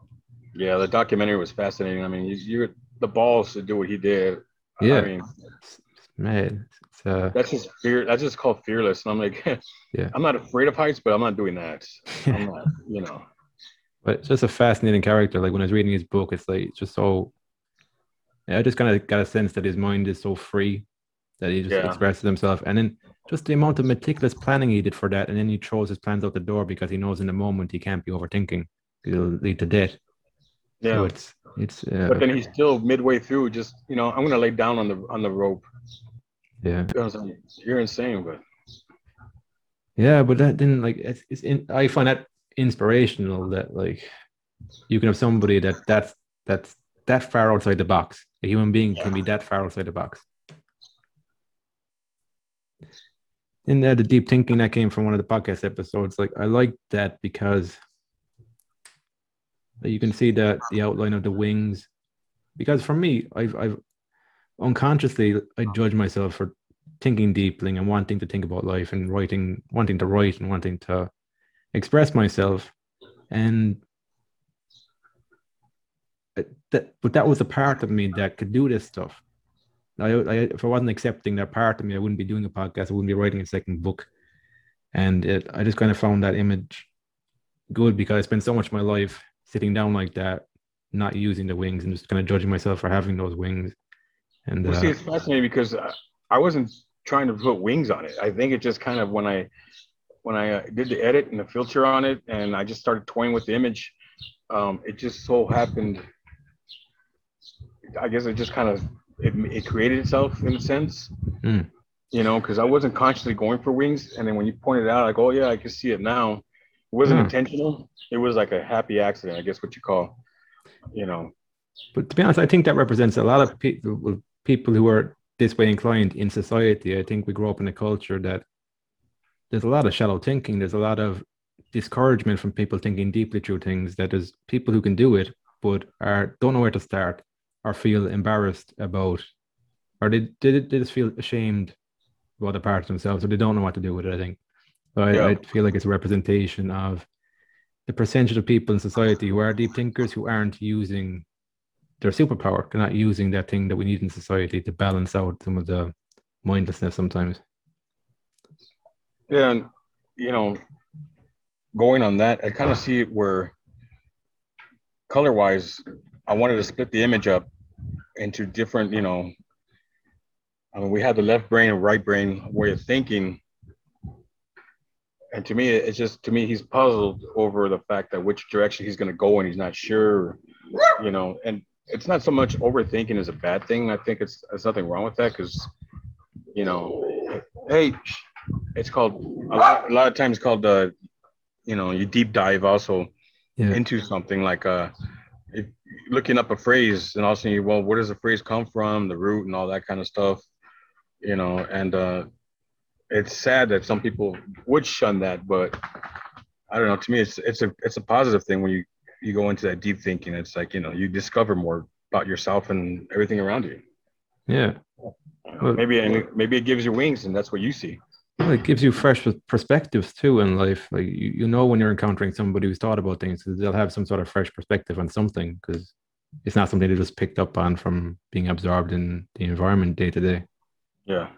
Yeah, the documentary was fascinating. I mean, you, you the balls to do what he did. Yeah, I mean, it's, it's mad. It's, uh, that's just fear. That's just called fearless. And I'm like, yeah, I'm not afraid of heights, but I'm not doing that. I'm not, you know. But it's just a fascinating character. Like when I was reading his book, it's like it's just so. Yeah, I just kind of got a sense that his mind is so free that he just yeah. expresses himself, and then just the amount of meticulous planning he did for that, and then he throws his plans out the door because he knows in the moment he can't be overthinking. It'll lead to death. Yeah, so it's it's. Uh, but then he's still midway through. Just you know, I'm gonna lay down on the on the rope. Yeah, you're insane, but. Yeah, but that didn't like it's. it's in, I find that inspirational. That like, you can have somebody that that's that's that far outside the box. A human being yeah. can be that far outside the box. And uh, the deep thinking that came from one of the podcast episodes. Like I like that because. You can see that the outline of the wings, because for me, I've, I've unconsciously I judge myself for thinking deeply and wanting to think about life and writing, wanting to write and wanting to express myself. And that, but that was the part of me that could do this stuff. I, I, if I wasn't accepting that part of me, I wouldn't be doing a podcast. I wouldn't be writing a second book. And it, I just kind of found that image good, because I spent so much of my life sitting down like that, not using the wings and just kind of judging myself for having those wings. And well, uh, see, it's fascinating because I wasn't trying to put wings on it. I think it just kind of, when I when I did the edit and the filter on it, and I just started toying with the image, um, it just so happened, I guess it just kind of, it, it created itself in a sense, mm. you know, because I wasn't consciously going for wings. And then when you pointed it out, like, oh yeah, I can see it now. It wasn't mm. intentional. It was like a happy accident, I guess what you call, you know. But to be honest, I think that represents a lot of people, people who are this way inclined in society. I think we grow up in a culture that there's a lot of shallow thinking. There's a lot of discouragement from people thinking deeply through things, that there's people who can do it, but are don't know where to start, or feel embarrassed about, or they, they, they just feel ashamed about the parts themselves, so they don't know what to do with it, I think. So I, yeah. I feel like it's a representation of the percentage of people in society who are deep thinkers, who aren't using their superpower. They're not using that thing that we need in society to balance out some of the mindlessness sometimes. Yeah, and, you know, going on that, I kind of see it where, color-wise, I wanted to split the image up into different, you know, I mean, we had the left brain and right brain way of thinking. And to me, it's just, to me, he's puzzled over the fact that which direction he's going to go, and he's not sure, you know. And it's not so much overthinking is a bad thing. I think it's, there's nothing wrong with that, because, you know, hey, it's called, a lot, a lot of times it's called, uh, you know, you deep dive also yeah. into something like, uh, if looking up a phrase, and also, you, well, where does the phrase come from, the root and all that kind of stuff, you know, and uh, it's sad that some people would shun that, but I don't know, to me, it's it's a it's a positive thing when you, you go into that deep thinking. It's like, you know, you discover more about yourself and everything around you. Yeah. Well, maybe, it, maybe it gives you wings, and that's what you see. Well, it gives you fresh perspectives too in life. Like you, you know, when you're encountering somebody who's thought about things, they'll have some sort of fresh perspective on something, because it's not something they just picked up on from being absorbed in the environment day to day. Yeah.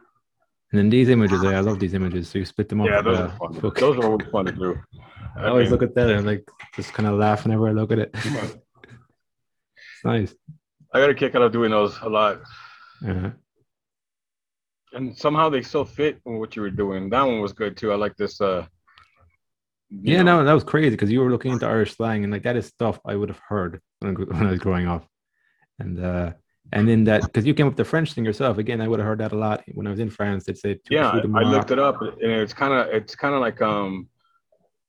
And then these images, I love these images. So you split them up. Yeah, those, uh, are, fun. Book. Those are always fun to do. I, I always mean, look at that and I'm like just kind of laugh whenever I look at it. It's nice. I got a kick out of doing those a lot. Uh-huh. And somehow they still fit in what you were doing. That one was good too. I like this. Uh, yeah, know. no, that was crazy, because you were looking into Irish slang, and like that is stuff I would have heard when I was growing up. And uh, and then that, because you came up with the French thing yourself. Again, I would have heard that a lot when I was in France. They'd say, yeah, I looked it up, and it's kind of it's kind of like um,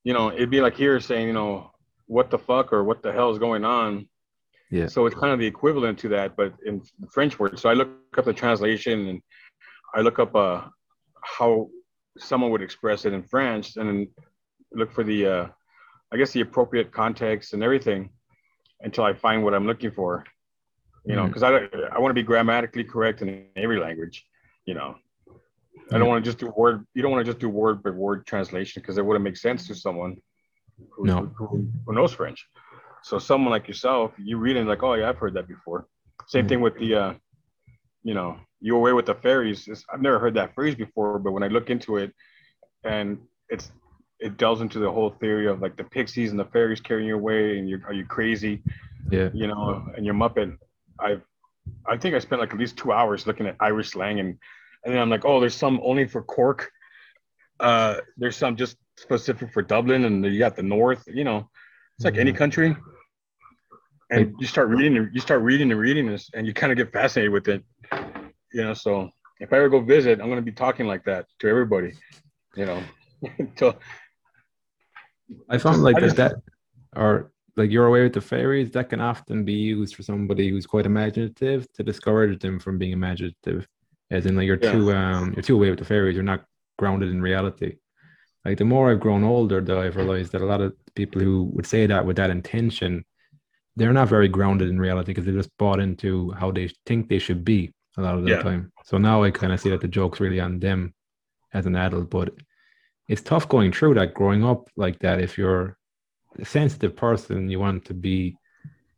you know, it'd be like here saying, you know, what the fuck or what the hell is going on. Yeah. So it's kind of the equivalent to that, but in French words. So I looked up the translation, and I look up uh, how someone would express it in French, and then look for the, uh, I guess, the appropriate context and everything, until I find what I'm looking for, you know, because mm. I, I want to be grammatically correct in every language, you know. I don't want to just do word, you don't want to just do word by word translation, because it wouldn't make sense to someone who, no. who, who knows French. So someone like yourself, you read it like, oh yeah, I've heard that before. Same mm. thing with the, uh, you know, you away with the fairies. It's, I've never heard that phrase before, but when I look into it, and it's it delves into the whole theory of like the pixies and the fairies carrying you away, and you're are you crazy, yeah, you know, and you're Muppet. I, I think I spent like at least two hours looking at Irish slang, and and then I'm like, oh, there's some only for Cork, uh, there's some just specific for Dublin, and you got the North, you know, it's like mm-hmm. any country, and I, you start reading, you start reading and reading this, and you kind of get fascinated with it. You know, so if I ever go visit, I'm going to be talking like that to everybody, you know. So, I found like I just, that, or like you're away with the fairies, that can often be used for somebody who's quite imaginative to discourage them from being imaginative. As in, like, you're yeah. too um, you're too away with the fairies. You're not grounded in reality. Like, the more I've grown older, though, I've realized that a lot of people who would say that with that intention, they're not very grounded in reality, because they're just bought into how they think they should be a lot of the yeah. time. So now I kind of see that the joke's really on them as an adult, but it's tough going through that, growing up like that, if you're sensitive person, you want to be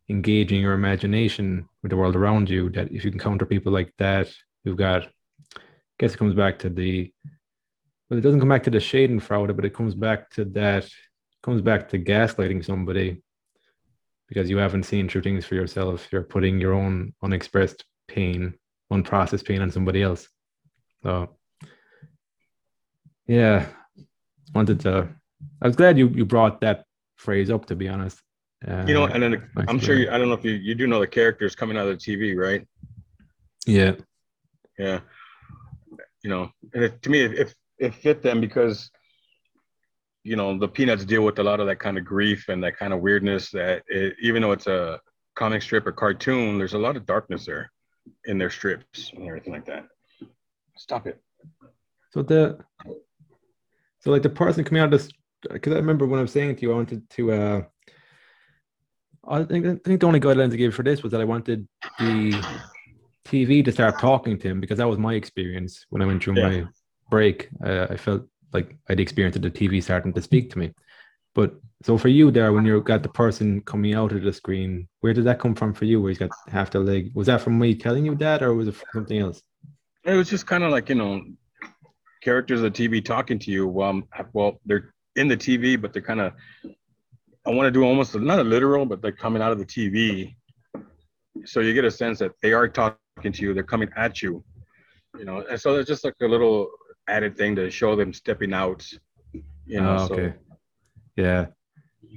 engaging your imagination with the world around you, that if you encounter people like that, you've got, I guess it comes back to the, well, it doesn't come back to the Schadenfreude, but it comes back to that, comes back to gaslighting somebody because you haven't seen true things for yourself. You're putting your own unexpressed pain, unprocessed pain on somebody else. So, yeah, wanted to, I was glad you, you brought that phrase up, to be honest. Uh, you know, and then I'm sure you, I don't know if you, you do know the characters coming out of the T V, right? Yeah. Yeah. You know, and it, to me, it, it, it fit them because, you know, the Peanuts deal with a lot of that kind of grief and that kind of weirdness that it, even though it's a comic strip or cartoon, there's a lot of darkness there in their strips and everything like that. Stop it. So the, so like the person coming out of this, because I remember when I was saying to you, I wanted to, uh, I think, I think the only guidelines I gave for this was that I wanted the T V to start talking to him, because that was my experience when I went through yeah. my break. Uh, I felt like I'd experienced the T V starting to speak to me. But so for you there, when you got the person coming out of the screen, where did that come from for you, where he's got half the leg? Was that from me telling you that, or was it from something else? It was just kind of like, you know, characters of T V talking to you. Um, well, they're in the T V, but they're kind of... I want to do almost not a literal, but they're coming out of the T V. So you get a sense that they are talking to you. They're coming at you, you know? And so there's just like a little added thing to show them stepping out, you know? Oh, okay. So yeah.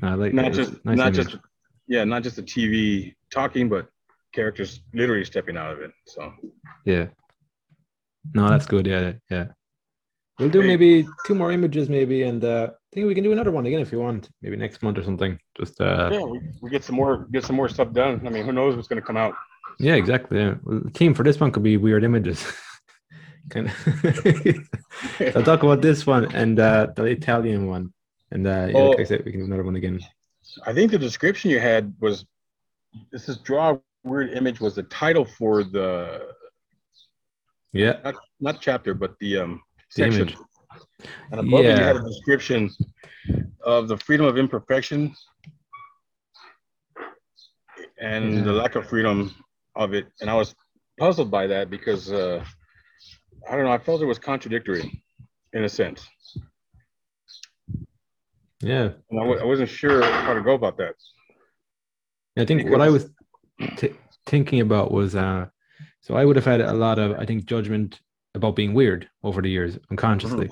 I like not just, nice not image. just, yeah, not just the T V talking, but characters literally stepping out of it. So, yeah. No, that's good. Yeah. Yeah. We'll do maybe two more images, maybe, and uh, I think we can do another one again if you want, maybe next month or something. Just uh, yeah, we, we get some more, get some more stuff done. I mean, who knows what's going to come out? Yeah, exactly. Yeah. Well, the theme for this one could be weird images. kind of. So I'll talk about this one and uh, the Italian one, and uh, yeah, well, like I said, we can do another one again. I think the description you had was, this is draw a weird image was the title for the yeah not, not chapter but the um. section. And above yeah. it, you have a description of the freedom of imperfection and yeah. the lack of freedom of it. And I was puzzled by that because, uh, I don't know, I felt it was contradictory in a sense. Yeah. And I, w- I wasn't sure how to go about that. I think because... what I was t- thinking about was, uh, so I would have had a lot of, I think, judgment about being weird over the years, unconsciously,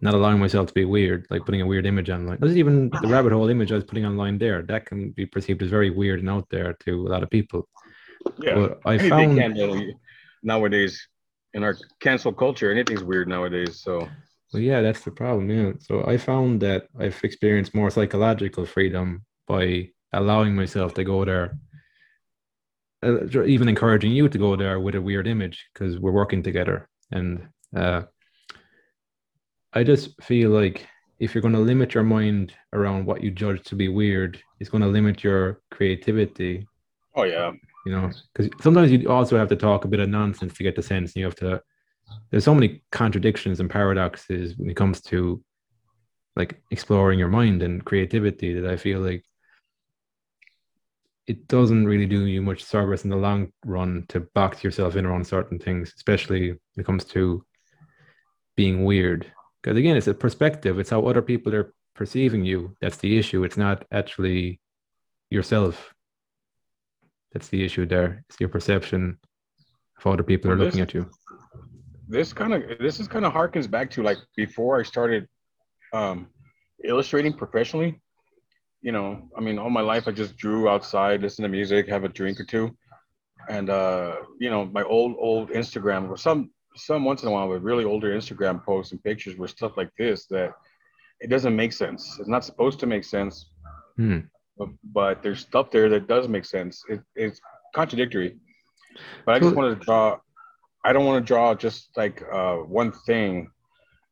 not allowing myself to be weird, like putting a weird image online. There's even the rabbit hole image I was putting online there. That can be perceived as very weird and out there to a lot of people. Yeah, but I found can, you know, nowadays in our cancel culture, anything's weird nowadays. So, well, yeah, that's the problem. Yeah, so I found that I've experienced more psychological freedom by allowing myself to go there. Uh, even encouraging you to go there with a weird image because we're working together. And uh, I just feel like if you're going to limit your mind around what you judge to be weird, it's going to limit your creativity. Oh, yeah. You know, because sometimes you also have to talk a bit of nonsense to get the sense. And you have to, there's so many contradictions and paradoxes when it comes to like exploring your mind and creativity that I feel like it doesn't really do you much service in the long run to box yourself in around certain things, especially when it comes to being weird. Because again, it's a perspective. It's how other people are perceiving you. That's the issue. It's not actually yourself. That's the issue there. It's your perception of how other people are well, this, looking at you. This kind of, this is kind of harkens back to like before I started um, illustrating professionally. You know, I mean, all my life, I just drew outside, listen to music, have a drink or two. And, uh, you know, my old, old Instagram, or some, some once in a while, but really older Instagram posts and pictures were stuff like this, that it doesn't make sense. It's not supposed to make sense, hmm. but, but there's stuff there that does make sense. It, it's contradictory, but I just cool. wanted to draw. I don't want to draw just like uh, one thing,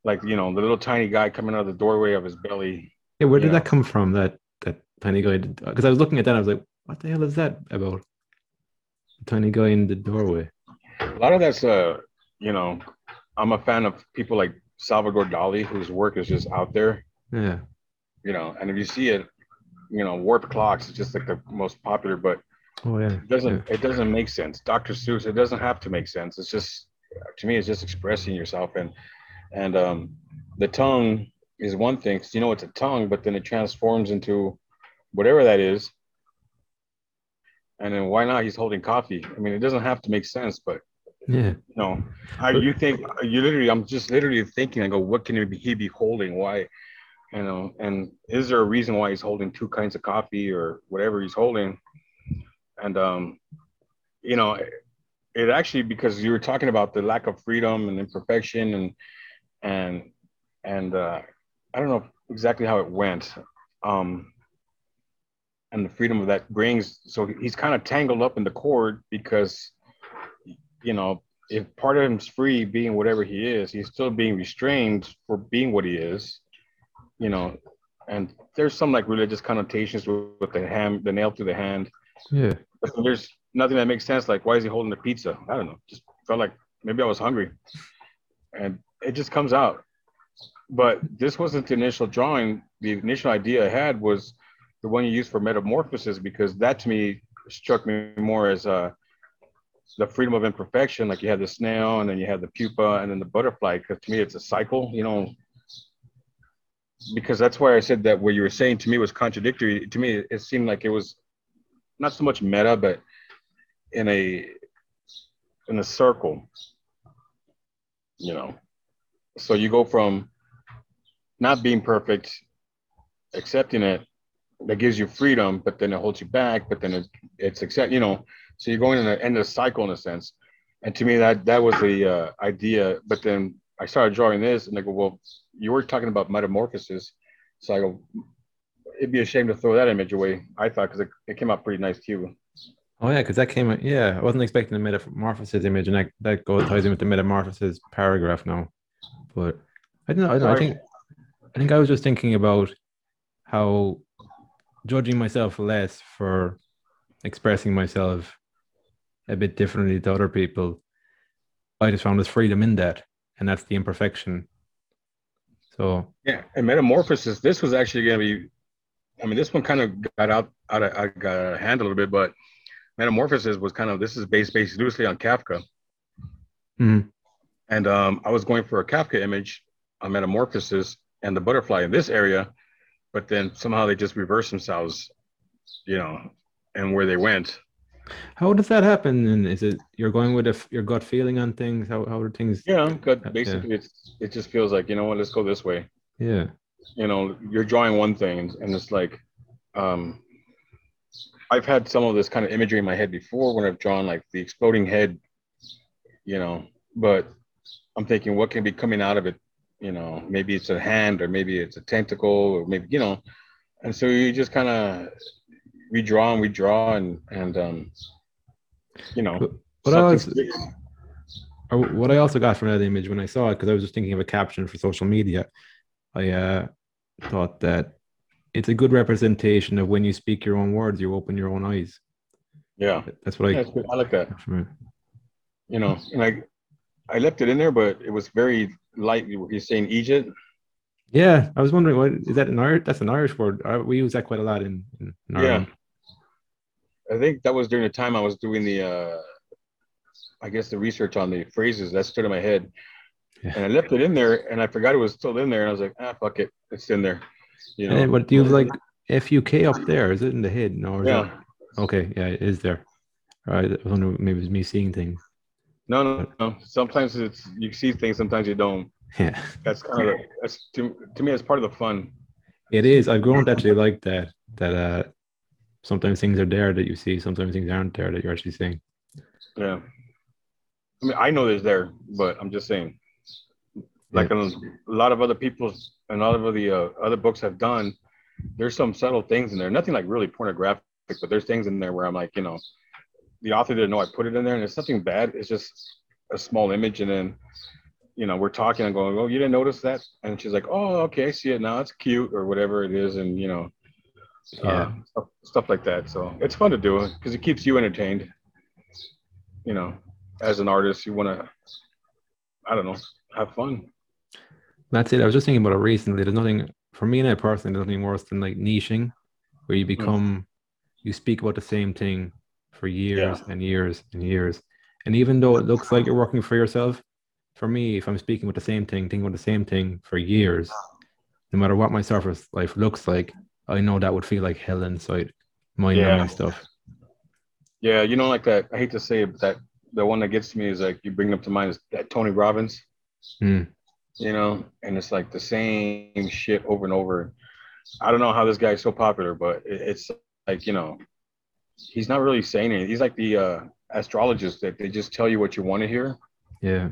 like, you know, the little tiny guy coming out of the doorway of his belly. Yeah, where did know. that come from? That that tiny guy, because I was looking at that, I was like, what the hell is that about? The tiny guy in the doorway. A lot of that's, uh, you know, I'm a fan of people like Salvador Dali, whose work is just out there. Yeah. You know, and if you see it, you know, warp clocks is just like the most popular, but oh, yeah. it doesn't yeah. it doesn't make sense. Doctor Seuss, it doesn't have to make sense. It's just, to me, it's just expressing yourself. And and um, the tongue is one thing, because you know it's a tongue, but then it transforms into whatever that is. And then why not? He's holding coffee. I mean, it doesn't have to make sense, but yeah, you know, I, you think you literally, I'm just literally thinking, I go, what can he be holding? Why, you know, and is there a reason why he's holding two kinds of coffee or whatever he's holding? And, um, you know, it, it actually, because you were talking about the lack of freedom and imperfection and, and, and, uh, I don't know exactly how it went. Um, and the freedom of that brings, so he's kind of tangled up in the cord because, you know, if part of him's free being whatever he is, he's still being restrained for being what he is, you know, and there's some like religious connotations with, with the hand, the nail through the hand. Yeah. So there's nothing that makes sense. Like, why is he holding the pizza? I don't know. Just felt like maybe I was hungry and it just comes out. But this wasn't the initial drawing. The initial idea I had was the one you use for metamorphosis, because that to me struck me more as uh, the freedom of imperfection. Like you had the snail and then you had the pupa and then the butterfly, because to me it's a cycle, you know, because that's why I said that what you were saying to me was contradictory. To me, it seemed like it was not so much meta, but in a in a circle, you know. So you go from not being perfect, accepting it, that gives you freedom, but then it holds you back, but then it, it's accept, you know, so you're going in the end of the cycle in a sense. And to me, that that was the uh, idea. But then I started drawing this and I go, well, you were talking about metamorphosis. So I go, it'd be a shame to throw that image away, I thought, because it, it came out pretty nice too. Oh yeah, because that came out, yeah, I wasn't expecting the metamorphosis image, and that, that goes ties in with the metamorphosis paragraph now. But I don't know, I, don't, I think I think I was just thinking about how judging myself less for expressing myself a bit differently to other people, I just found this freedom in that, and that's the imperfection. So yeah, and metamorphosis, this was actually going to be, I mean, this one kind of got out, out of, I got out of hand a little bit, but metamorphosis was kind of, this is based based loosely on Kafka. Mm-hmm. And um, I was going for a Kafka image on metamorphosis and the butterfly in this area, but then somehow they just reversed themselves, you know, and where they went. How does that happen? And is it, you're going with a, your gut feeling on things? How how are things? Yeah, gut, basically yeah. It's, it just feels like, you know what, let's go this way. Yeah. You know, you're drawing one thing and, and it's like, um, I've had some of this kind of imagery in my head before when I've drawn like the exploding head, you know, but I'm thinking what can be coming out of it, you know, maybe it's a hand or maybe it's a tentacle or maybe, you know, and so you just kind of redraw and redraw and, and um, you know. But, but I was, what I also got from that image when I saw it, because I was just thinking of a caption for social media, I uh, thought that it's a good representation of when you speak your own words, you open your own eyes. Yeah. That's what I, yeah, I like that. You know, and I, I left it in there, but it was very light. You're saying Egypt? Yeah, I was wondering, what is that? An Irish? That's an Irish word. We use that quite a lot in, in Ireland. Yeah, I think that was during the time I was doing the, uh, I guess the research on the phrases that stood in my head, yeah. And I left it in there, and I forgot it was still in there, and I was like, ah, fuck it, it's in there. You know, and what do you like? F U K up there? Is it in the head? No. Yeah. That... Okay. Yeah, it is there. All right. I don't know. Maybe it's me seeing things. No, no, no. Sometimes it's you see things, sometimes you don't. Yeah. That's kind of that's to, to me. That's part of the fun. It is. I've grown to actually like that. That uh, sometimes things are there that you see. Sometimes things aren't there that you're actually seeing. Yeah. I mean, I know there's there, but I'm just saying. Like yeah. a lot of other people's and a lot of the uh, other books have done, there's some subtle things in there. Nothing like really pornographic, but there's things in there where I'm like, you know. The author didn't know I put it in there, and it's nothing bad. It's just a small image, and then, you know, we're talking and going, "Oh, you didn't notice that?" And she's like, "Oh, okay, I see it now. It's cute," or whatever it is, and you know, yeah, uh, stuff, stuff like that. So it's fun to do because it keeps you entertained. You know, as an artist, you want to, I don't know, have fun. That's it. I was just thinking about it recently. There's nothing for me and I personally. There's nothing worse than like niching where you become, you speak about the same thing for years yeah. and years and years. And even though it looks like you're working for yourself, for me, if I'm speaking with the same thing, thinking about the same thing for years, no matter what my surface life looks like, I know that would feel like hell inside my yeah. knowing stuff. Yeah, you know, like that, I hate to say it, but that the one that gets to me is like, you bring it up to mind, is that Tony Robbins, mm. you know, and it's like the same shit over and over. I don't know how this guy is so popular, but it's like, you know, he's not really saying it. He's like the uh, astrologist that they just tell you what you want to hear. Yeah.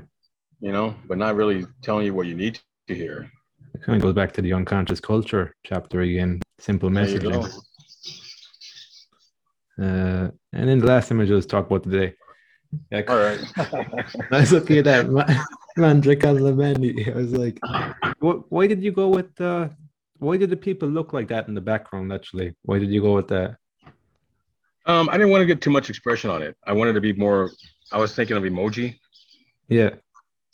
You know, but not really telling you what you need to hear. It kind of goes back to the unconscious culture chapter again. Simple messaging. Uh, and then the last image I was talking about today. Yeah, all right. I was looking at that Mandra Calamani. I was like, why did you go with uh, why did the people look like that in the background, actually? Why did you go with that? Um, I didn't want to get too much expression on it. I wanted to be more, I was thinking of emoji. Yeah.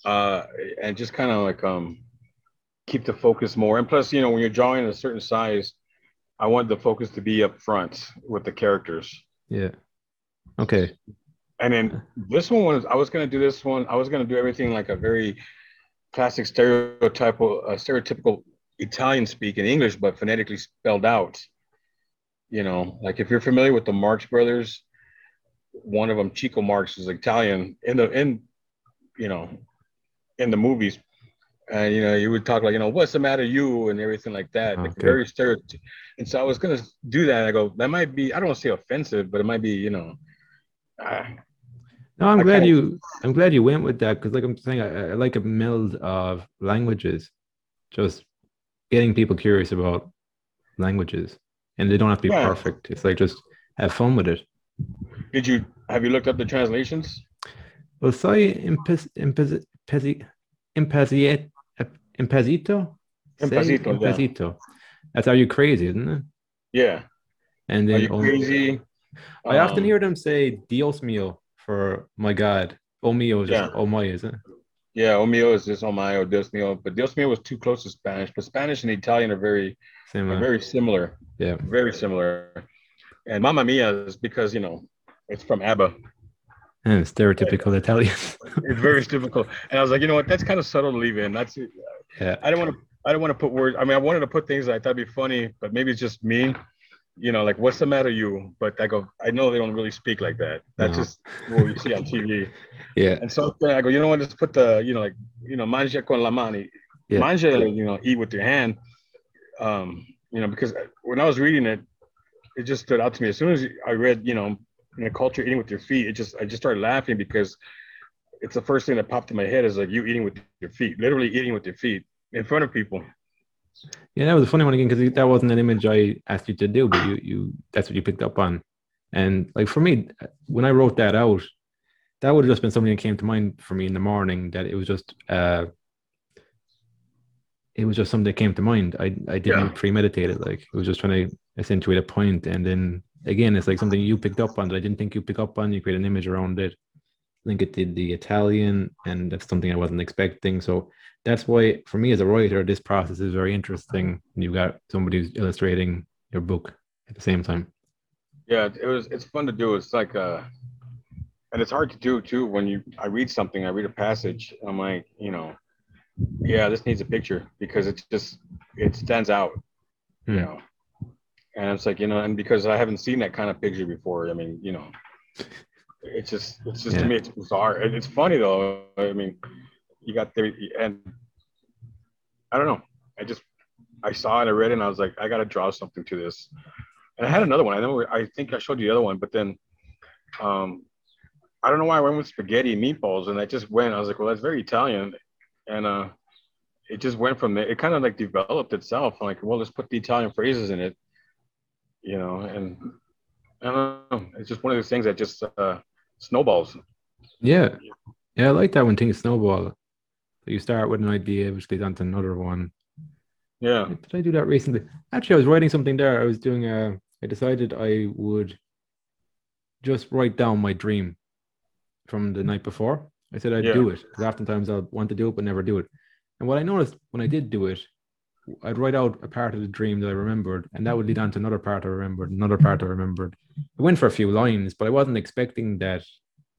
Uh, and just kind of like um, keep the focus more. And plus, you know, when you're drawing a certain size, I want the focus to be up front with the characters. Yeah. Okay. And then this one was, I was going to do this one. I was going to do everything like a very classic stereotypical, uh, stereotypical Italian speak in English, but phonetically spelled out. You know, like if you're familiar with the Marx brothers, one of them, Chico Marx, is Italian in the, in, you know, in the movies. And, you know, you would talk like, you know, what's the matter, you, and everything like that. Okay. Like very stereotypical. And so I was going to do that. And I go, that might be, I don't want to say offensive, but it might be, you know. I, no, I'm I glad kinda... you, I'm glad you went with that. Because like I'm saying, I, I like a meld of languages, just getting people curious about languages. And they don't have to be yeah. perfect. It's like, just have fun with it. Did you, have you looked up the translations? Well, soy impaz, impaz, impaz, impaz, impazito? Impazito, say, impazito. Yeah. That's how you crazy, isn't it? Yeah. And then, are you oh, crazy? I um, often hear them say, Dios mío, for my God. Oh mío is yeah. just oh my, isn't it? Yeah, oh mío is just oh my, oh Dios mío. But Dios mío was too close to Spanish. But Spanish and Italian are very, are very similar. Yeah, very similar. And Mamma Mia is because, you know, it's from Abba. And stereotypical yeah. Italian. It's very difficult. And I was like, you know what? That's kind of subtle to leave in. That's. Yeah. I don't want to. I don't want to put words. I mean, I wanted to put things that I thought would be funny, but maybe it's just me. You know, like, what's the matter, you? But I go, I know they don't really speak like that. That's no. just what you see on T V. Yeah. And so I go, you know what? Just put the, you know, like, you know, mangia con la mano. Yeah. Mangia, you know, eat with your hand. Um, you know, because when I was reading it, it just stood out to me. As soon as I read, you know, in a culture eating with your feet, it just, I just started laughing because it's the first thing that popped in my head is like you eating with your feet, literally eating with your feet in front of people. Yeah, that was a funny one again because that wasn't an image I asked you to do, but you, you that's what you picked up on. And like for me, when I wrote that out, that would have just been something that came to mind for me in the morning. That it was just uh, it was just something that came to mind. I I didn't yeah. premeditate it. Like it was just trying to accentuate a point. And then again, it's like something you picked up on that I didn't think you pick up on. You create an image around it. I think it did the Italian, and that's something I wasn't expecting. So that's why, for me as a writer, this process is very interesting. You've got somebody who's illustrating your book at the same time. Yeah, it was. It's fun to do. It's like, uh, and it's hard to do too. When you, I read something, I read a passage. I'm like, you know, yeah, this needs a picture because it's just, it stands out, hmm. you know. And it's like, you know, and because I haven't seen that kind of picture before. I mean, you know. It's just, it's just yeah. to me, it's bizarre. It's funny though. I mean, you got there, and I don't know. I just, I saw it, I read it, and I was like, I gotta draw something to this. And I had another one. I know, I think I showed you the other one, but then, um, I don't know why I went with spaghetti and meatballs, and I just went. I was like, well, that's very Italian, and uh, it just went from there. It kind of like developed itself. I'm like, well, let's put the Italian phrases in it, you know, and I don't know. It's just one of those things that just. Uh, Snowballs. Yeah. Yeah, I like that when things snowball. So you start with an idea, which leads on to another one. Yeah. Did I do that recently? Actually, I was writing something there. I was doing a, I decided I would just write down my dream from the night before. I said I'd yeah. do it. Because oftentimes I'll want to do it, but never do it. And what I noticed when I did do it I'd write out a part of the dream that I remembered, and that would lead on to another part I remembered, another part I remembered. I went for a few lines, but I wasn't expecting that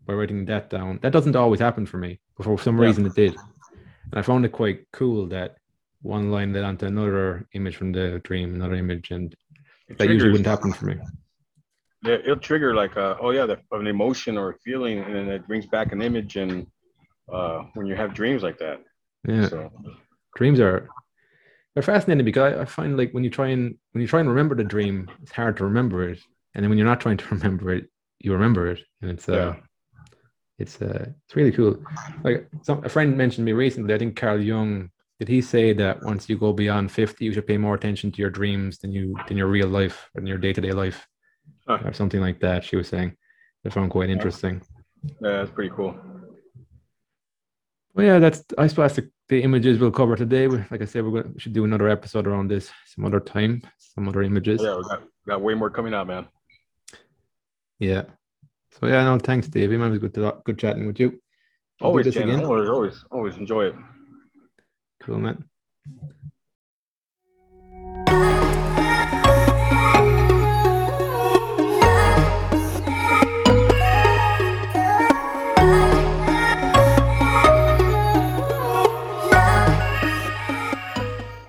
by writing that down. That doesn't always happen for me, but for some reason it did. And I found it quite cool that one line led on to another image from the dream, another image, and it that usually wouldn't happen for me. Yeah, it'll trigger like, a, oh yeah, the, an emotion or a feeling, and then it brings back an image, and uh, when you have dreams like that. Yeah, so. Dreams are... They're fascinating because I, I find like when you try and when you try and remember the dream, it's hard to remember it, and then when you're not trying to remember it, you remember it, and it's uh, yeah. it's uh, it's really cool. Like some, a friend mentioned to me recently, I think Carl Jung, did he say that once you go beyond fifty, you should pay more attention to your dreams than you than your real life and your day to day life, huh. or something like that? She was saying, I found quite interesting. Yeah, that's pretty cool. Well, yeah, that's I suppose the, the images we'll cover today. We, like I said, we're going to should do another episode around this some other time, some other images. Yeah, we got, we got way more coming out, man. Yeah. So yeah, no, thanks, Davey. Man, it was good to, good chatting with you. Always, always, always, always enjoy it. Cool, man.